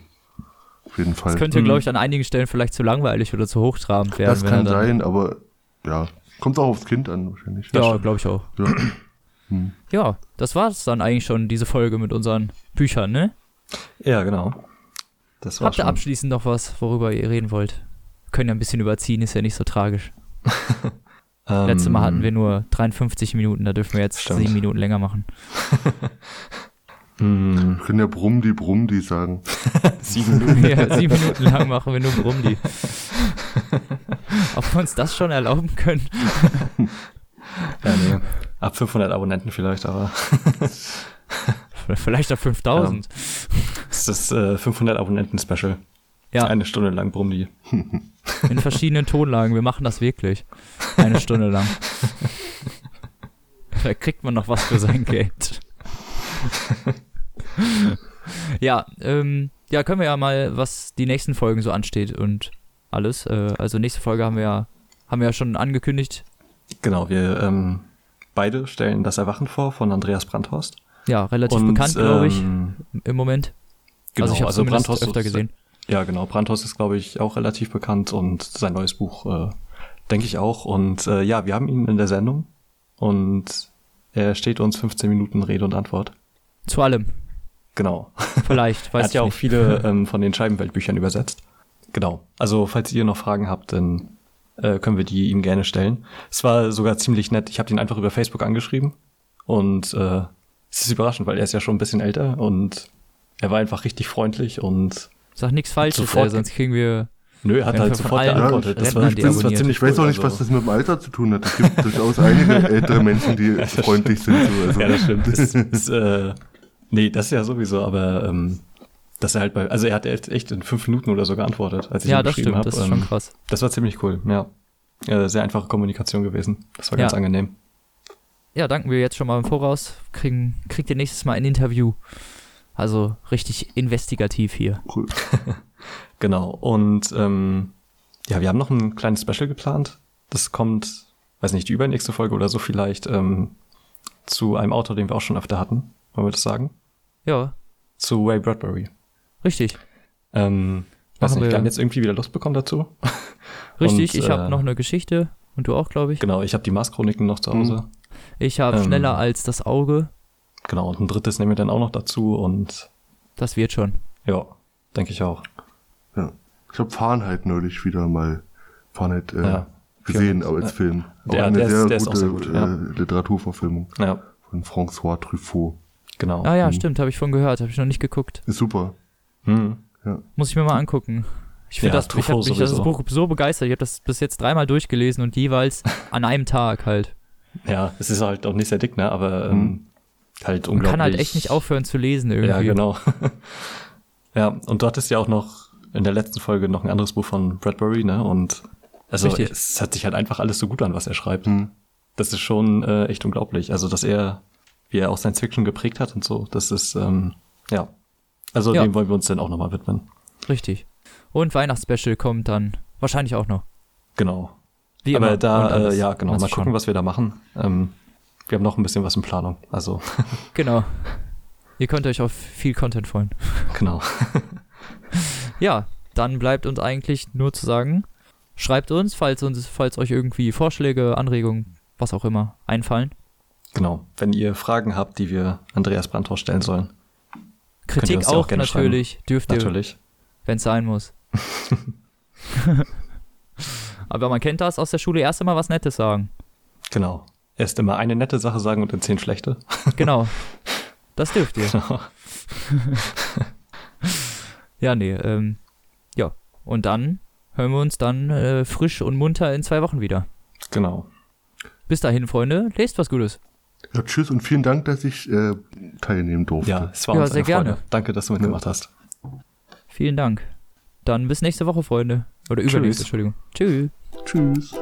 auf jeden Fall. Das könnte, glaube ich, an einigen Stellen vielleicht zu langweilig oder zu hochtrabend werden. Das kann sein, aber ja, kommt auch aufs Kind an wahrscheinlich. Ja, glaube ich auch. Ja. Ja, das war es dann eigentlich schon, diese Folge mit unseren Büchern, ne? Ja, genau. Das war's. Habt ihr abschließend noch was, worüber ihr reden wollt? Wir können ja ein bisschen überziehen, ist ja nicht so tragisch. Letztes Mal hatten wir nur 53 Minuten, da dürfen wir jetzt 7 Minuten länger machen. Wir können ja Brumdi sagen. 7 Minuten. Ja, 7 Minuten lang machen wir nur Brumdi. Ob wir uns das schon erlauben können? Ja, nee. Ab 500 Abonnenten vielleicht, aber... Vielleicht ab 5000. Ja. Das ist das 500-Abonnenten-Special. Ja. 1 Stunde lang Brumdi. In verschiedenen Tonlagen. Wir machen das wirklich. 1 Stunde lang. Da kriegt man noch was für sein Geld. Ja, ja, können wir ja mal, was die nächsten Folgen so ansteht und alles. Also nächste Folge haben wir ja schon angekündigt. Genau, wir... beide stellen Das Erwachen vor von Andreas Brandhorst. Ja, relativ bekannt, glaube ich, im Moment. Genau, also ich habe es zumindest öfter gesehen. Ja, genau. Brandhorst ist, glaube ich, auch relativ bekannt und sein neues Buch, denke ich auch. Und ja, wir haben ihn in der Sendung und er steht uns 15 Minuten Rede und Antwort. Zu allem. Genau. Vielleicht, weiß ich nicht. Er hat ja auch viele von den Scheibenweltbüchern übersetzt. Genau. Also, falls ihr noch Fragen habt, dann können wir die ihm gerne stellen. Es war sogar ziemlich nett. Ich habe ihn einfach über Facebook angeschrieben und es ist überraschend, weil er ist ja schon ein bisschen älter und er war einfach richtig freundlich und sag nichts Falsches, sonst kriegen wir... Nö, er hat halt sofort geantwortet. Das war ziemlich cool. Ich weiß auch nicht, was das mit dem Alter zu tun hat. Es gibt durchaus einige ältere Menschen, die ja, freundlich sind. So, also. Ja, das stimmt. Nee, das ja sowieso, aber dass er halt er hat echt in 5 Minuten oder so geantwortet, als ich ihm geschrieben habe. Ja, das stimmt, das ist schon krass. Das war ziemlich cool, ja. Sehr einfache Kommunikation gewesen. Das war ganz angenehm. Ja, danken wir jetzt schon mal im Voraus. Kriegt ihr nächstes Mal ein Interview. Also richtig investigativ hier. Cool. Genau. Und ja, wir haben noch ein kleines Special geplant. Das kommt, weiß nicht, die übernächste Folge oder so vielleicht, zu einem Autor, den wir auch schon öfter hatten. Wollen wir das sagen? Ja. Zu Ray Bradbury. Richtig. Wir haben jetzt irgendwie wieder Lust bekommen dazu. Richtig, ich habe noch eine Geschichte und du auch, glaube ich. Genau, ich habe die Mars-Chroniken noch zu Hause. Ich habe Schneller als das Auge. Genau, und ein drittes nehmen wir dann auch noch dazu und... Das wird schon. Ja, denke ich auch. Ja. Ich habe Fahrenheit neulich wieder mal gesehen, aber als Film. Der, auch eine sehr gute Literaturverfilmung von François Truffaut. Genau. Ah ja, stimmt, habe ich von gehört, habe ich noch nicht geguckt. Ist super. Ja. Muss ich mir mal angucken. Ich finde das Buch so begeistert. Ich habe das bis jetzt 3-mal durchgelesen und jeweils an einem Tag halt. Ja, es ist halt auch nicht sehr dick, ne? Aber halt unglaublich. Man kann halt echt nicht aufhören zu lesen irgendwie. Ja, genau. Ja, und du hattest ja auch noch in der letzten Folge noch ein anderes Buch von Bradbury, ne? Und also es hat sich halt einfach alles so gut an, was er schreibt. Das ist schon echt unglaublich. Also, dass er, wie er auch Science Fiction geprägt hat und so, das ist, ja. Also dem wollen wir uns dann auch nochmal widmen. Richtig. Und Weihnachtsspecial kommt dann wahrscheinlich auch noch. Genau. Wie immer. Aber da, genau, mal gucken, was wir da machen. Wir haben noch ein bisschen was in Planung, also. Genau. Ihr könnt euch auf viel Content freuen. Genau. Ja, dann bleibt uns eigentlich nur zu sagen, schreibt uns, falls euch irgendwie Vorschläge, Anregungen, was auch immer, einfallen. Genau, wenn ihr Fragen habt, die wir Andreas Brandhorst stellen sollen. Kritik auch natürlich, dürft ihr, wenn es sein muss. Aber man kennt das aus der Schule, erst immer was Nettes sagen. Genau, erst immer eine nette Sache sagen und dann 10 schlechte. Genau, das dürft ihr. Genau. Ja, nee, ja, und dann hören wir uns dann frisch und munter in 2 Wochen wieder. Genau. Bis dahin, Freunde, lest was Gutes. Ja, tschüss und vielen Dank, dass ich teilnehmen durfte. Ja, es war uns sehr gerne. Freude. Danke, dass du mitgemacht hast. Vielen Dank. Dann bis nächste Woche, Freunde. Oder übernächste, Entschuldigung. Tschüss. Tschüss.